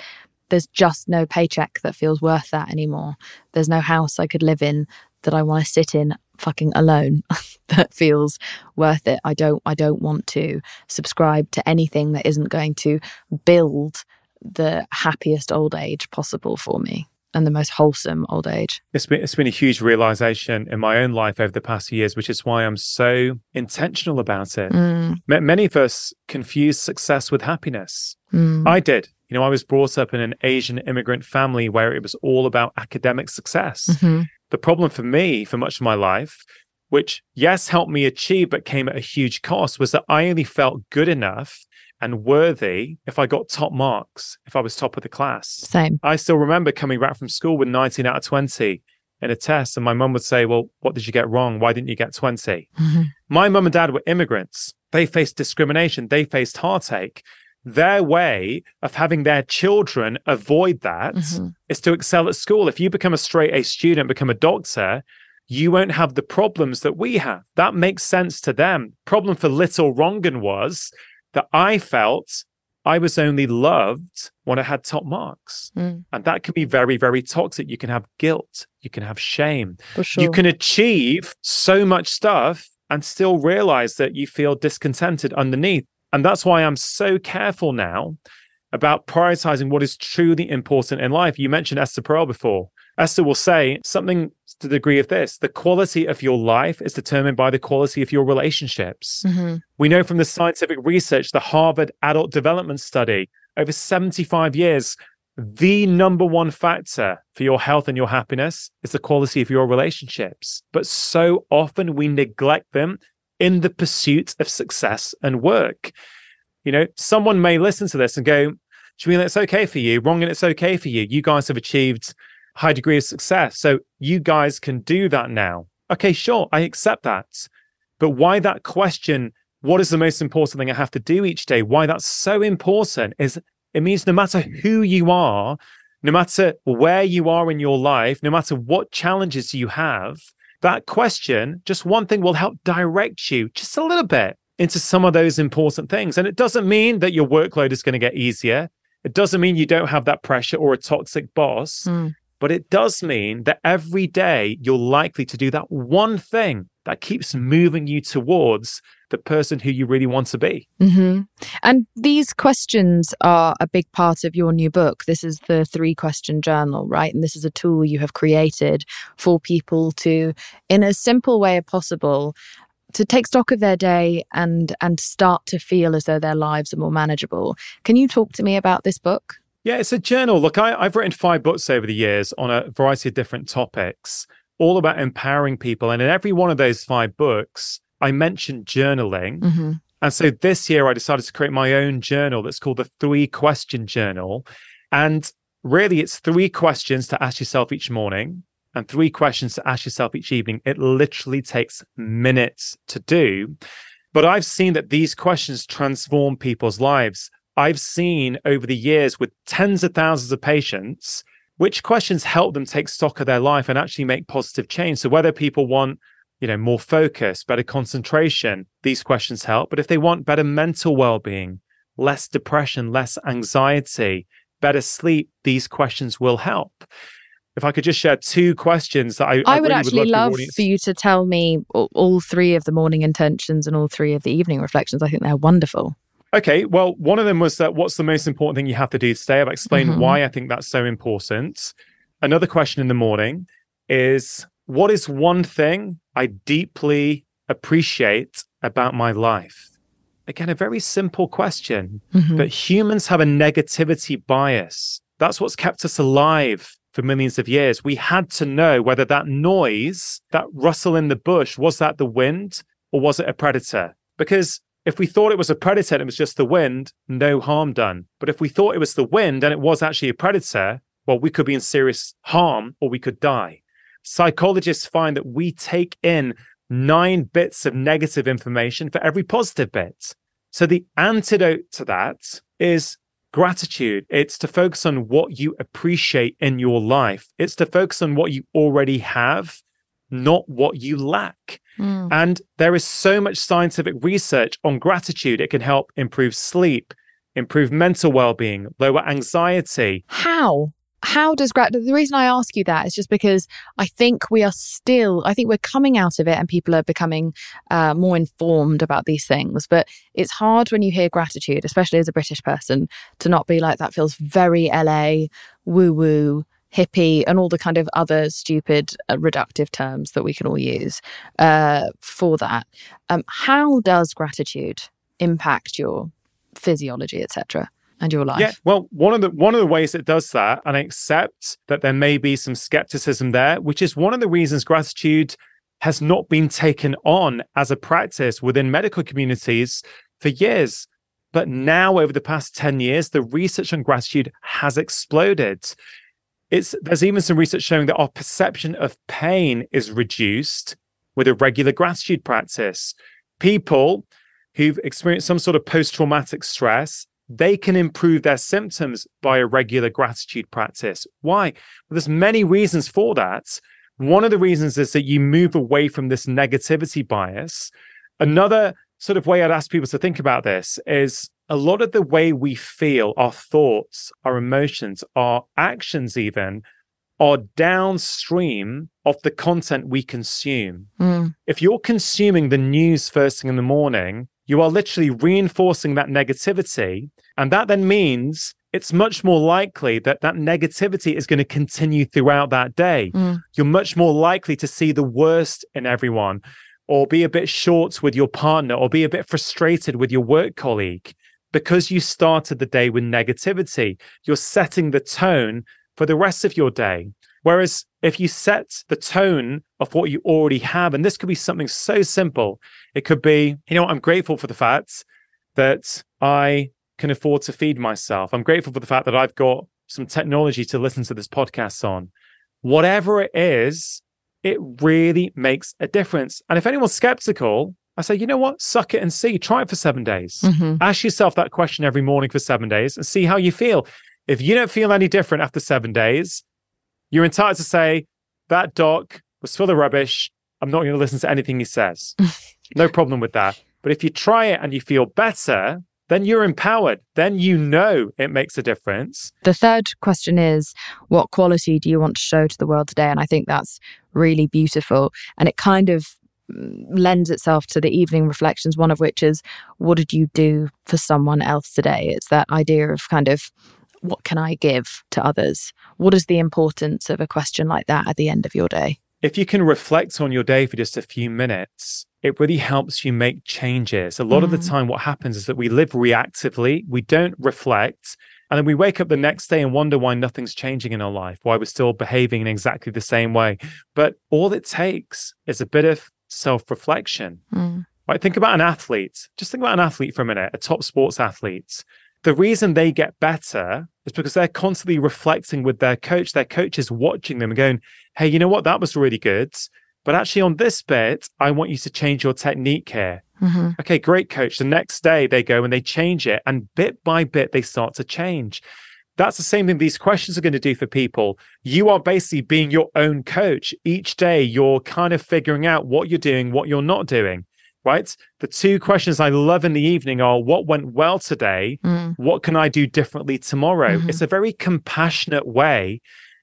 there's just no paycheck that feels worth that anymore. There's no house I could live in that I want to sit in fucking alone that feels worth it. I don't, I don't want to subscribe to anything that isn't going to build the happiest old age possible for me and the most wholesome old age. It's been, it's been a huge realization in my own life over the past few years, which is why I'm so intentional about it. Mm. Many of us confuse success with happiness. Mm. I did. You know, I was brought up in an Asian immigrant family where it was all about academic success. Mm-hmm. The problem for me for much of my life, which yes, helped me achieve, but came at a huge cost, was that I only felt good enough and worthy if I got top marks, if I was top of the class. Same. I still remember coming back from school with nineteen out of twenty in a test. And my mum would say, well, what did you get wrong? Why didn't you get twenty? Mm-hmm. My mum and dad were immigrants. They faced discrimination. They faced heartache. Their way of having their children avoid that mm-hmm. is to excel at school. If you become a straight A student, become a doctor, you won't have the problems that we have. That makes sense to them. Problem for little Rangan was that I felt I was only loved when I had top marks. Mm. And that can be very, very toxic. You can have guilt. You can have shame. For sure. You can achieve so much stuff and still realize that you feel discontented underneath. And that's why I'm so careful now about prioritizing what is truly important in life. You mentioned Esther Perel before. Esther will say something to the degree of this: the quality of your life is determined by the quality of your relationships. Mm-hmm. We know from the scientific research, the Harvard Adult Development Study, over seventy-five years, the number one factor for your health and your happiness is the quality of your relationships. But so often we neglect them in the pursuit of success and work. You know, someone may listen to this and go, Jameela, it's okay for you. Rangan, it's okay for you. You guys have achieved high degree of success, so you guys can do that now. Okay, sure, I accept that. But why that question, what is the most important thing I have to do each day? Why that's so important is it means no matter who you are, no matter where you are in your life, no matter what challenges you have, that question, just one thing will help direct you just a little bit into some of those important things. And it doesn't mean that your workload is going to get easier. It doesn't mean you don't have that pressure or a toxic boss. Mm. But it does mean that every day you're likely to do that one thing that keeps moving you towards the person who you really want to be. Mm-hmm. And these questions are a big part of your new book. This is the Three Question Journal, right? And this is a tool you have created for people to, in as simple way as possible, to take stock of their day and and start to feel as though their lives are more manageable. Can you talk to me about this book? Yeah, it's a journal. Look, I, I've written five books over the years on a variety of different topics, all about empowering people. And in every one of those five books, I mentioned journaling. Mm-hmm. And so this year I decided to create my own journal that's called the Three Question Journal. And really, it's three questions to ask yourself each morning. and three questions to ask yourself each evening. It literally takes minutes to do. But I've seen that these questions transform people's lives. I've seen over the years with tens of thousands of patients, which questions help them take stock of their life and actually make positive change. So whether people want, you know, more focus, better concentration, these questions help. But if they want better mental well-being, less depression, less anxiety, better sleep, these questions will help. If I could just share two questions that I, I, I would really actually would love, love for you to tell me all three of the morning intentions and all three of the evening reflections. I think they're wonderful. Okay, well, one of them was that what's the most important thing you have to do today? I've explained mm-hmm. why I think that's so important. Another question in the morning is, what is one thing I deeply appreciate about my life? Again, a very simple question, mm-hmm. but humans have a negativity bias. That's what's kept us alive for millions of years. We had to know whether that noise, that rustle in the bush, was that the wind or was it a predator? Because if we thought it was a predator and it was just the wind, no harm done. But if we thought it was the wind and it was actually a predator, well, we could be in serious harm or we could die. Psychologists find that we take in nine bits of negative information for every positive bit. So the antidote to that is gratitude. It's to focus on what you appreciate in your life. It's to focus on what you already have, not what you lack. Mm. And there is so much scientific research on gratitude. It can help improve sleep, improve mental well-being, lower anxiety. How? How does gratitude? The reason I ask you that is just because I think we are still, I think we're coming out of it and people are becoming uh, more informed about these things. But it's hard when you hear gratitude, especially as a British person, to not be like, that feels very L A, woo-woo, hippie, and all the kind of other stupid uh, reductive terms that we can all use uh, for that. Um, how does gratitude impact your physiology, et cetera, and your life? Yeah, well, one of the one of the ways it does that, and I accept that there may be some skepticism there, which is one of the reasons gratitude has not been taken on as a practice within medical communities for years. But now, over the past ten years, the research on gratitude has exploded. It's, there's even some research showing that our perception of pain is reduced with a regular gratitude practice. People who've experienced some sort of post-traumatic stress, they can improve their symptoms by a regular gratitude practice. Why? Well, there's many reasons for that. One of the reasons is that you move away from this negativity bias. Another sort of way I'd ask people to think about this is a lot of the way we feel, our thoughts, our emotions, our actions even, are downstream of the content we consume. Mm. If you're consuming the news first thing in the morning, you are literally reinforcing that negativity. And that then means it's much more likely that that negativity is going to continue throughout that day. Mm. You're much more likely to see the worst in everyone, or be a bit short with your partner, or be a bit frustrated with your work colleague, because you started the day with negativity. You're setting the tone for the rest of your day. Whereas if you set the tone of what you already have, and this could be something so simple, it could be, you know, I'm grateful for the fact that I can afford to feed myself. I'm grateful for the fact that I've got some technology to listen to this podcast on. Whatever it is, it really makes a difference. And if anyone's skeptical, I say, you know what? Suck it and see. Try it for seven days. Mm-hmm. Ask yourself that question every morning for seven days and see how you feel. If you don't feel any different after seven days, you're entitled to say, that doc was full of rubbish. I'm not going to listen to anything he says. No problem with that. But if you try it and you feel better, then you're empowered. Then you know it makes a difference. The third question is, what quality do you want to show to the world today? And I think that's really beautiful. And it kind of lends itself to the evening reflections, one of which is, what did you do for someone else today? It's that idea of kind of, what can I give to others? What is the importance of a question like that at the end of your day? If you can reflect on your day for just a few minutes, it really helps you make changes. A lot mm. of the time, what happens is that we live reactively, we don't reflect, and then we wake up the next day and wonder why nothing's changing in our life, why we're still behaving in exactly the same way. But all it takes is a bit of self-reflection. Mm. Right? Think about an athlete. Just think about an athlete for a minute, a top sports athlete. the reason they get better is because they're constantly reflecting with their coach. Their coach is watching them and going, hey, you know what? That was really good. But actually on this bit, I want you to change your technique here. Mm-hmm. Okay, great, coach. The next day they go and they change it. And bit by bit, they start to change. That's the same thing these questions are going to do for people. You are basically being your own coach. Each day, you're kind of figuring out what you're doing, what you're not doing, right? The two questions I love in the evening are, what went well today? Mm. What can I do differently tomorrow? Mm-hmm. It's a very compassionate way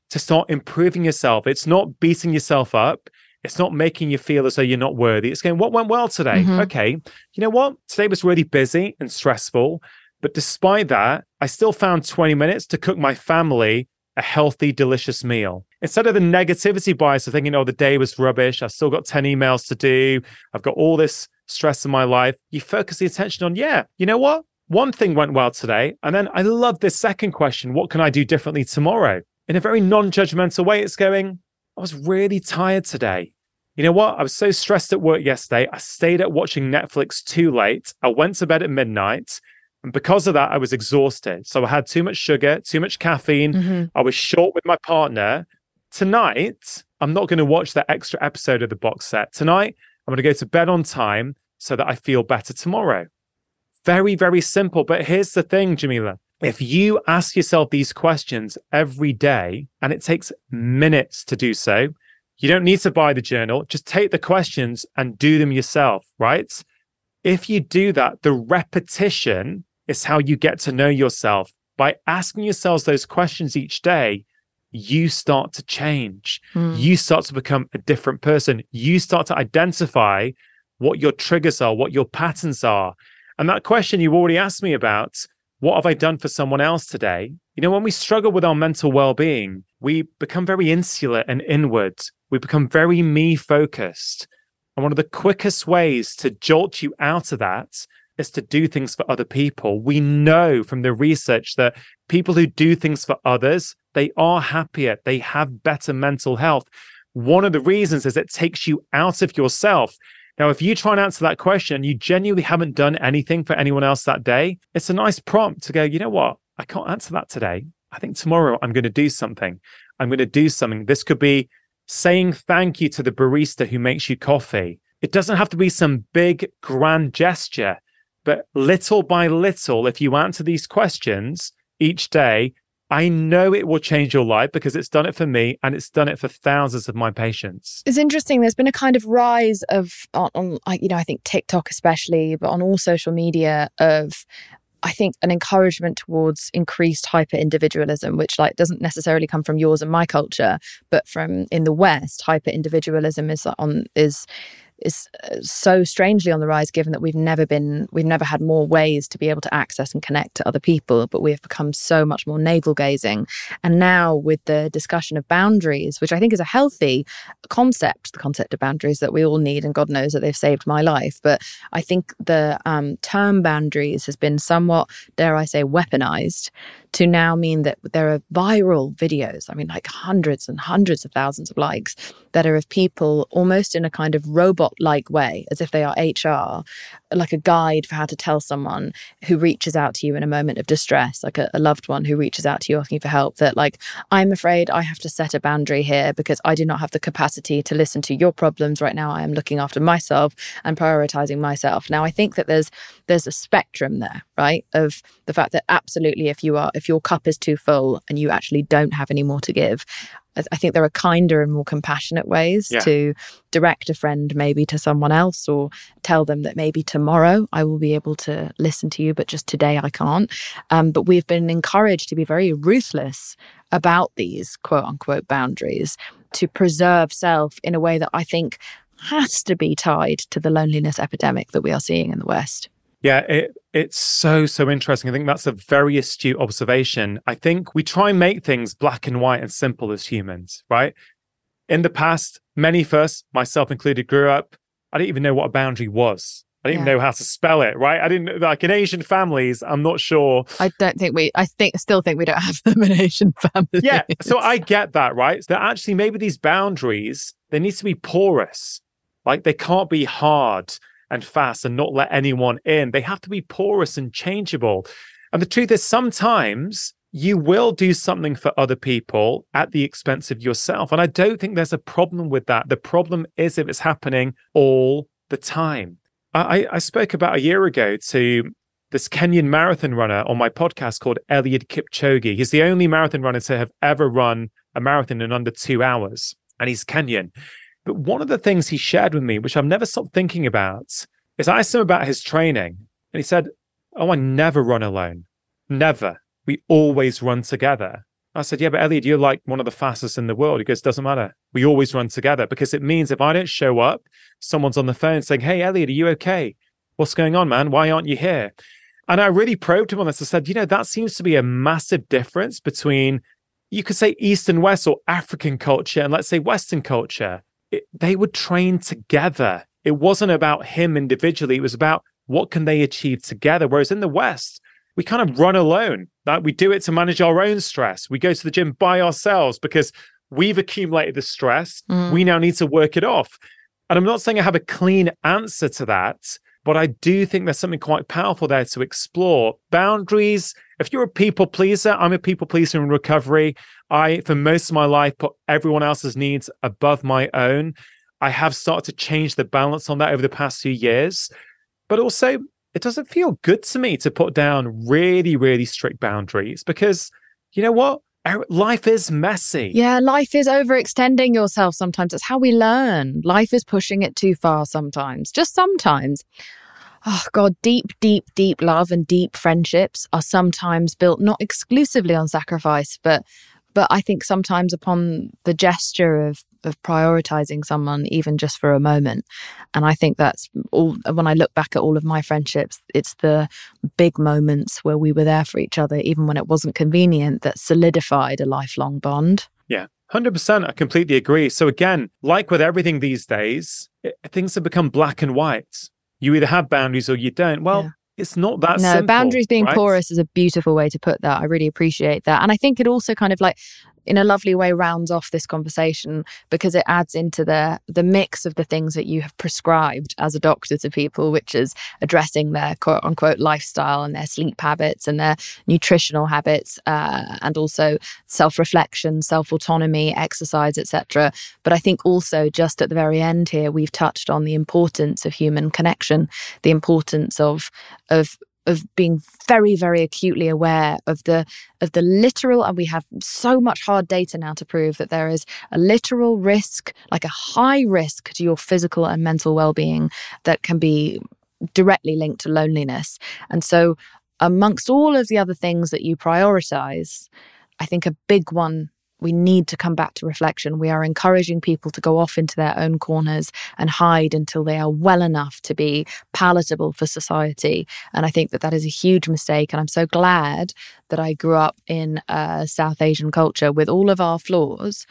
to start improving yourself. It's not beating yourself up. It's not making you feel as though you're not worthy. It's going, what went well today? Mm-hmm. Okay, you know what? Today was really busy and stressful. But despite that, I still found twenty minutes to cook my family a healthy, delicious meal. Instead of the negativity bias of thinking, oh, the day was rubbish, I've still got ten emails to do, I've got all this stress in my life, you focus the attention on, yeah, you know what? One thing went well today. And then I love this second question, what can I do differently tomorrow? In a very non-judgmental way, it's going, I was really tired today. You know what? I was so stressed at work yesterday. I stayed up watching Netflix too late. I went to bed at midnight. And because of that, I was exhausted. So I had too much sugar, too much caffeine. Mm-hmm. I was short with my partner. Tonight, I'm not going to watch that extra episode of the box set. Tonight, I'm going to go to bed on time so that I feel better tomorrow. Very, very simple. But here's the thing, Jameela. If you ask yourself these questions every day, and it takes minutes to do so, you don't need to buy the journal. Just take the questions and do them yourself, right? If you do that, the repetition is how you get to know yourself. By asking yourselves those questions each day, you start to change. Mm. You start to become a different person. You start to identify what your triggers are, what your patterns are. And that question you already asked me about, what have I done for someone else today? You know, when we struggle with our mental well-being, we become very insular and inward. We become very me-focused. And one of the quickest ways to jolt you out of that is to do things for other people. We know from the research that people who do things for others, they are happier. They have better mental health. One of the reasons is it takes you out of yourself. Now, if you try and answer that question and you genuinely haven't done anything for anyone else that day, it's a nice prompt to go, you know what? I can't answer that today. I think tomorrow I'm going to do something. I'm going to do something. This could be saying thank you to the barista who makes you coffee. It doesn't have to be some big, grand gesture, but little by little, if you answer these questions each day, I know it will change your life because it's done it for me and it's done it for thousands of my patients. It's interesting. There's been a kind of rise of, on, on you know, I think TikTok especially, but on all social media of, I think, an encouragement towards increased hyper-individualism, which like doesn't necessarily come from yours and my culture, but from in the West, hyper-individualism is on is is so strangely on the rise, given that we've never been, we've never had more ways to be able to access and connect to other people, but we have become so much more navel-gazing. And now with the discussion of boundaries, which I think is a healthy concept, the concept of boundaries that we all need, and God knows that they've saved my life. But I think the um, term boundaries has been somewhat, dare I say, weaponized to now mean that there are viral videos, I mean, like hundreds and hundreds of thousands of likes that are of people almost in a kind of robot-like way, as if they are H R, like a guide for how to tell someone who reaches out to you in a moment of distress, like a, a loved one who reaches out to you asking for help, that like, I'm afraid I have to set a boundary here because I do not have the capacity to listen to your problems right now. I am looking after myself and prioritizing myself. Now, I think that there's there's a spectrum there, right, of the fact that absolutely if you are, if your cup is too full and you actually don't have any more to give, I think there are kinder and more compassionate ways yeah. to direct a friend maybe to someone else, or tell them that maybe tomorrow I will be able to listen to you, but just today I can't. Um, but we've been encouraged to be very ruthless about these quote unquote boundaries to preserve self in a way that I think has to be tied to the loneliness epidemic that we are seeing in the West. Yeah, it, it's so, so interesting. I think that's a very astute observation. I think we try and make things black and white and simple as humans, right? In the past, many of us, myself included, grew up, I didn't even know what a boundary was. I didn't yeah. even know how to spell it, right? I didn't, like in Asian families, I'm not sure. I don't think we, I think, still think we don't have them in Asian families. Yeah, so I get that, right? That actually maybe these boundaries, they need to be porous. Like they can't be hard and fast and not let anyone in. They have to be porous and changeable. And the truth is, sometimes you will do something for other people at the expense of yourself. And I don't think there's a problem with that. The problem is if it's happening all the time. I, I spoke about a year ago to this Kenyan marathon runner on my podcast called Eliud Kipchoge. He's the only marathon runner to have ever run a marathon in under two hours, and he's Kenyan. But one of the things he shared with me, which I've never stopped thinking about, is I asked him about his training, and he said, oh, I never run alone. Never. We always run together. I said, yeah, but Eliud, you're like one of the fastest in the world. He goes, doesn't matter. We always run together, because it means if I don't show up, someone's on the phone saying, hey, Eliud, are you okay? What's going on, man? Why aren't you here? And I really probed him on this. I said, you know, that seems to be a massive difference between, you could say, East and West, or African culture, and let's say Western culture. It, they would train together. It wasn't about him individually. It was about what can they achieve together? Whereas in the West, we kind of run alone. That we do it to manage our own stress. We go to the gym by ourselves because we've accumulated the stress. Mm. We now need to work it off. And I'm not saying I have a clean answer to that, but I do think there's something quite powerful there to explore. Boundaries. If you're a people pleaser, I'm a people pleaser in recovery. I, for most of my life, put everyone else's needs above my own. I have started to change the balance on that over the past few years. But also, it doesn't feel good to me to put down really, really strict boundaries, because you know what? Life is messy. Yeah, life is overextending yourself sometimes. That's how we learn. Life is pushing it too far sometimes, just sometimes. Oh God, deep, deep, deep love and deep friendships are sometimes built not exclusively on sacrifice, but but I think sometimes upon the gesture of of prioritizing someone even just for a moment. And I think that's all, when I look back at all of my friendships, it's the big moments where we were there for each other, even when it wasn't convenient, that solidified a lifelong bond. Yeah, one hundred percent. I completely agree. So again, like with everything these days, it, things have become black and white. You either have boundaries or you don't. Well, yeah. It's not that no, simple. No, boundaries being right? porous is a beautiful way to put that. I really appreciate that. And I think it also kind of like, in a lovely way, rounds off this conversation, because it adds into the the mix of the things that you have prescribed as a doctor to people, which is addressing their quote unquote lifestyle and their sleep habits and their nutritional habits, uh, and also self-reflection, self-autonomy, exercise, et cetera. But I think also just at the very end here, we've touched on the importance of human connection, the importance of of of being very, very acutely aware of the of the literal, and we have so much hard data now to prove that there is a literal risk, like a high risk to your physical and mental well-being that can be directly linked to loneliness. And so amongst all of the other things that you prioritize, I think a big one, we need to come back to reflection. We are encouraging people to go off into their own corners and hide until they are well enough to be palatable for society. And I think that that is a huge mistake. And I'm so glad that I grew up in a South Asian culture with all of our flaws.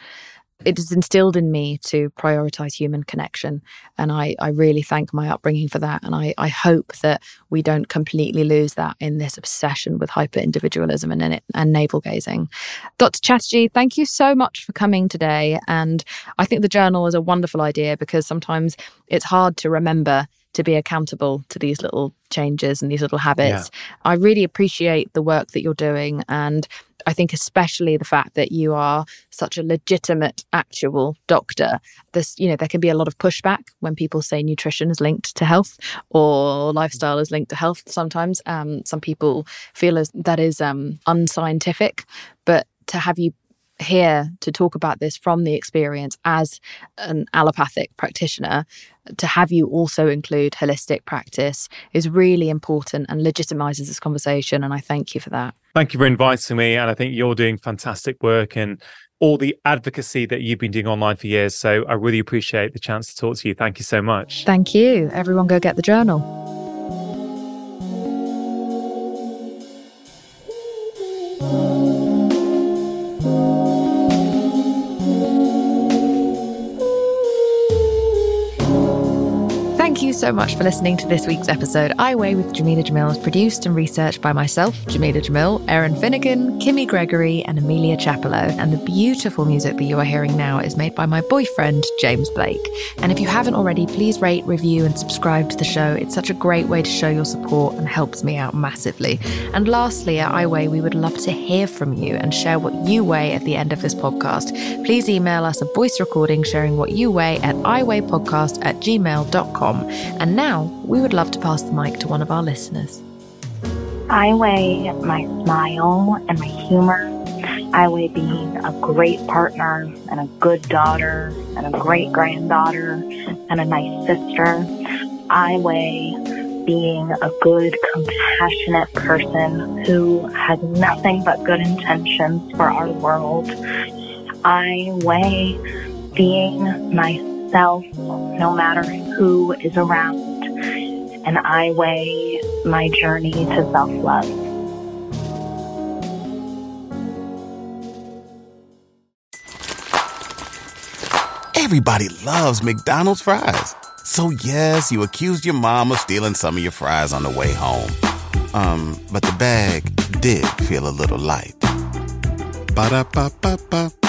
It is instilled in me to prioritize human connection. And I, I really thank my upbringing for that. And I, I hope that we don't completely lose that in this obsession with hyper-individualism and, and, and navel-gazing. Doctor Chatterjee, thank you so much for coming today. And I think the journal is a wonderful idea, because sometimes it's hard to remember to be accountable to these little changes and these little habits. Yeah. I really appreciate the work that you're doing. And I think especially the fact that you are such a legitimate, actual doctor. This, you know, there can be a lot of pushback when people say nutrition is linked to health or lifestyle is linked to health sometimes. Um, some people feel as that is um, unscientific, but to have you here to talk about this from the experience as an allopathic practitioner, to have you also include holistic practice is really important and legitimizes this conversation. And I thank you for that. Thank you for inviting me. And I think you're doing fantastic work and all the advocacy that you've been doing online for years. So I really appreciate the chance to talk to you. Thank you so much. Thank you. Everyone go get the journal. so much for listening to this week's episode. I Weigh with Jameela Jamil is produced and researched by myself, Jameela Jamil, Erin Finnegan, Kimmy Gregory, and Amelia Chapello. And the beautiful music that you are hearing now is made by my boyfriend, James Blake. And if you haven't already, please rate, review, and subscribe to the show. It's such a great way to show your support and helps me out massively. And lastly, at I Weigh, we would love to hear from you and share what you weigh at the end of this podcast. Please email us a voice recording sharing what you weigh at i weigh podcast at gmail dot com. And now we would love to pass the mic to one of our listeners. I weigh my smile and my humor. I weigh being a great partner and a good daughter and a great granddaughter and a nice sister. I weigh being a good, compassionate person who has nothing but good intentions for our world. I weigh being myself no matter who is around, and I weigh my journey to self-love. Everybody loves McDonald's fries. So yes, you accused your mom of stealing some of your fries on the way home. Um, but the bag did feel a little light. Ba-da-ba-ba-ba.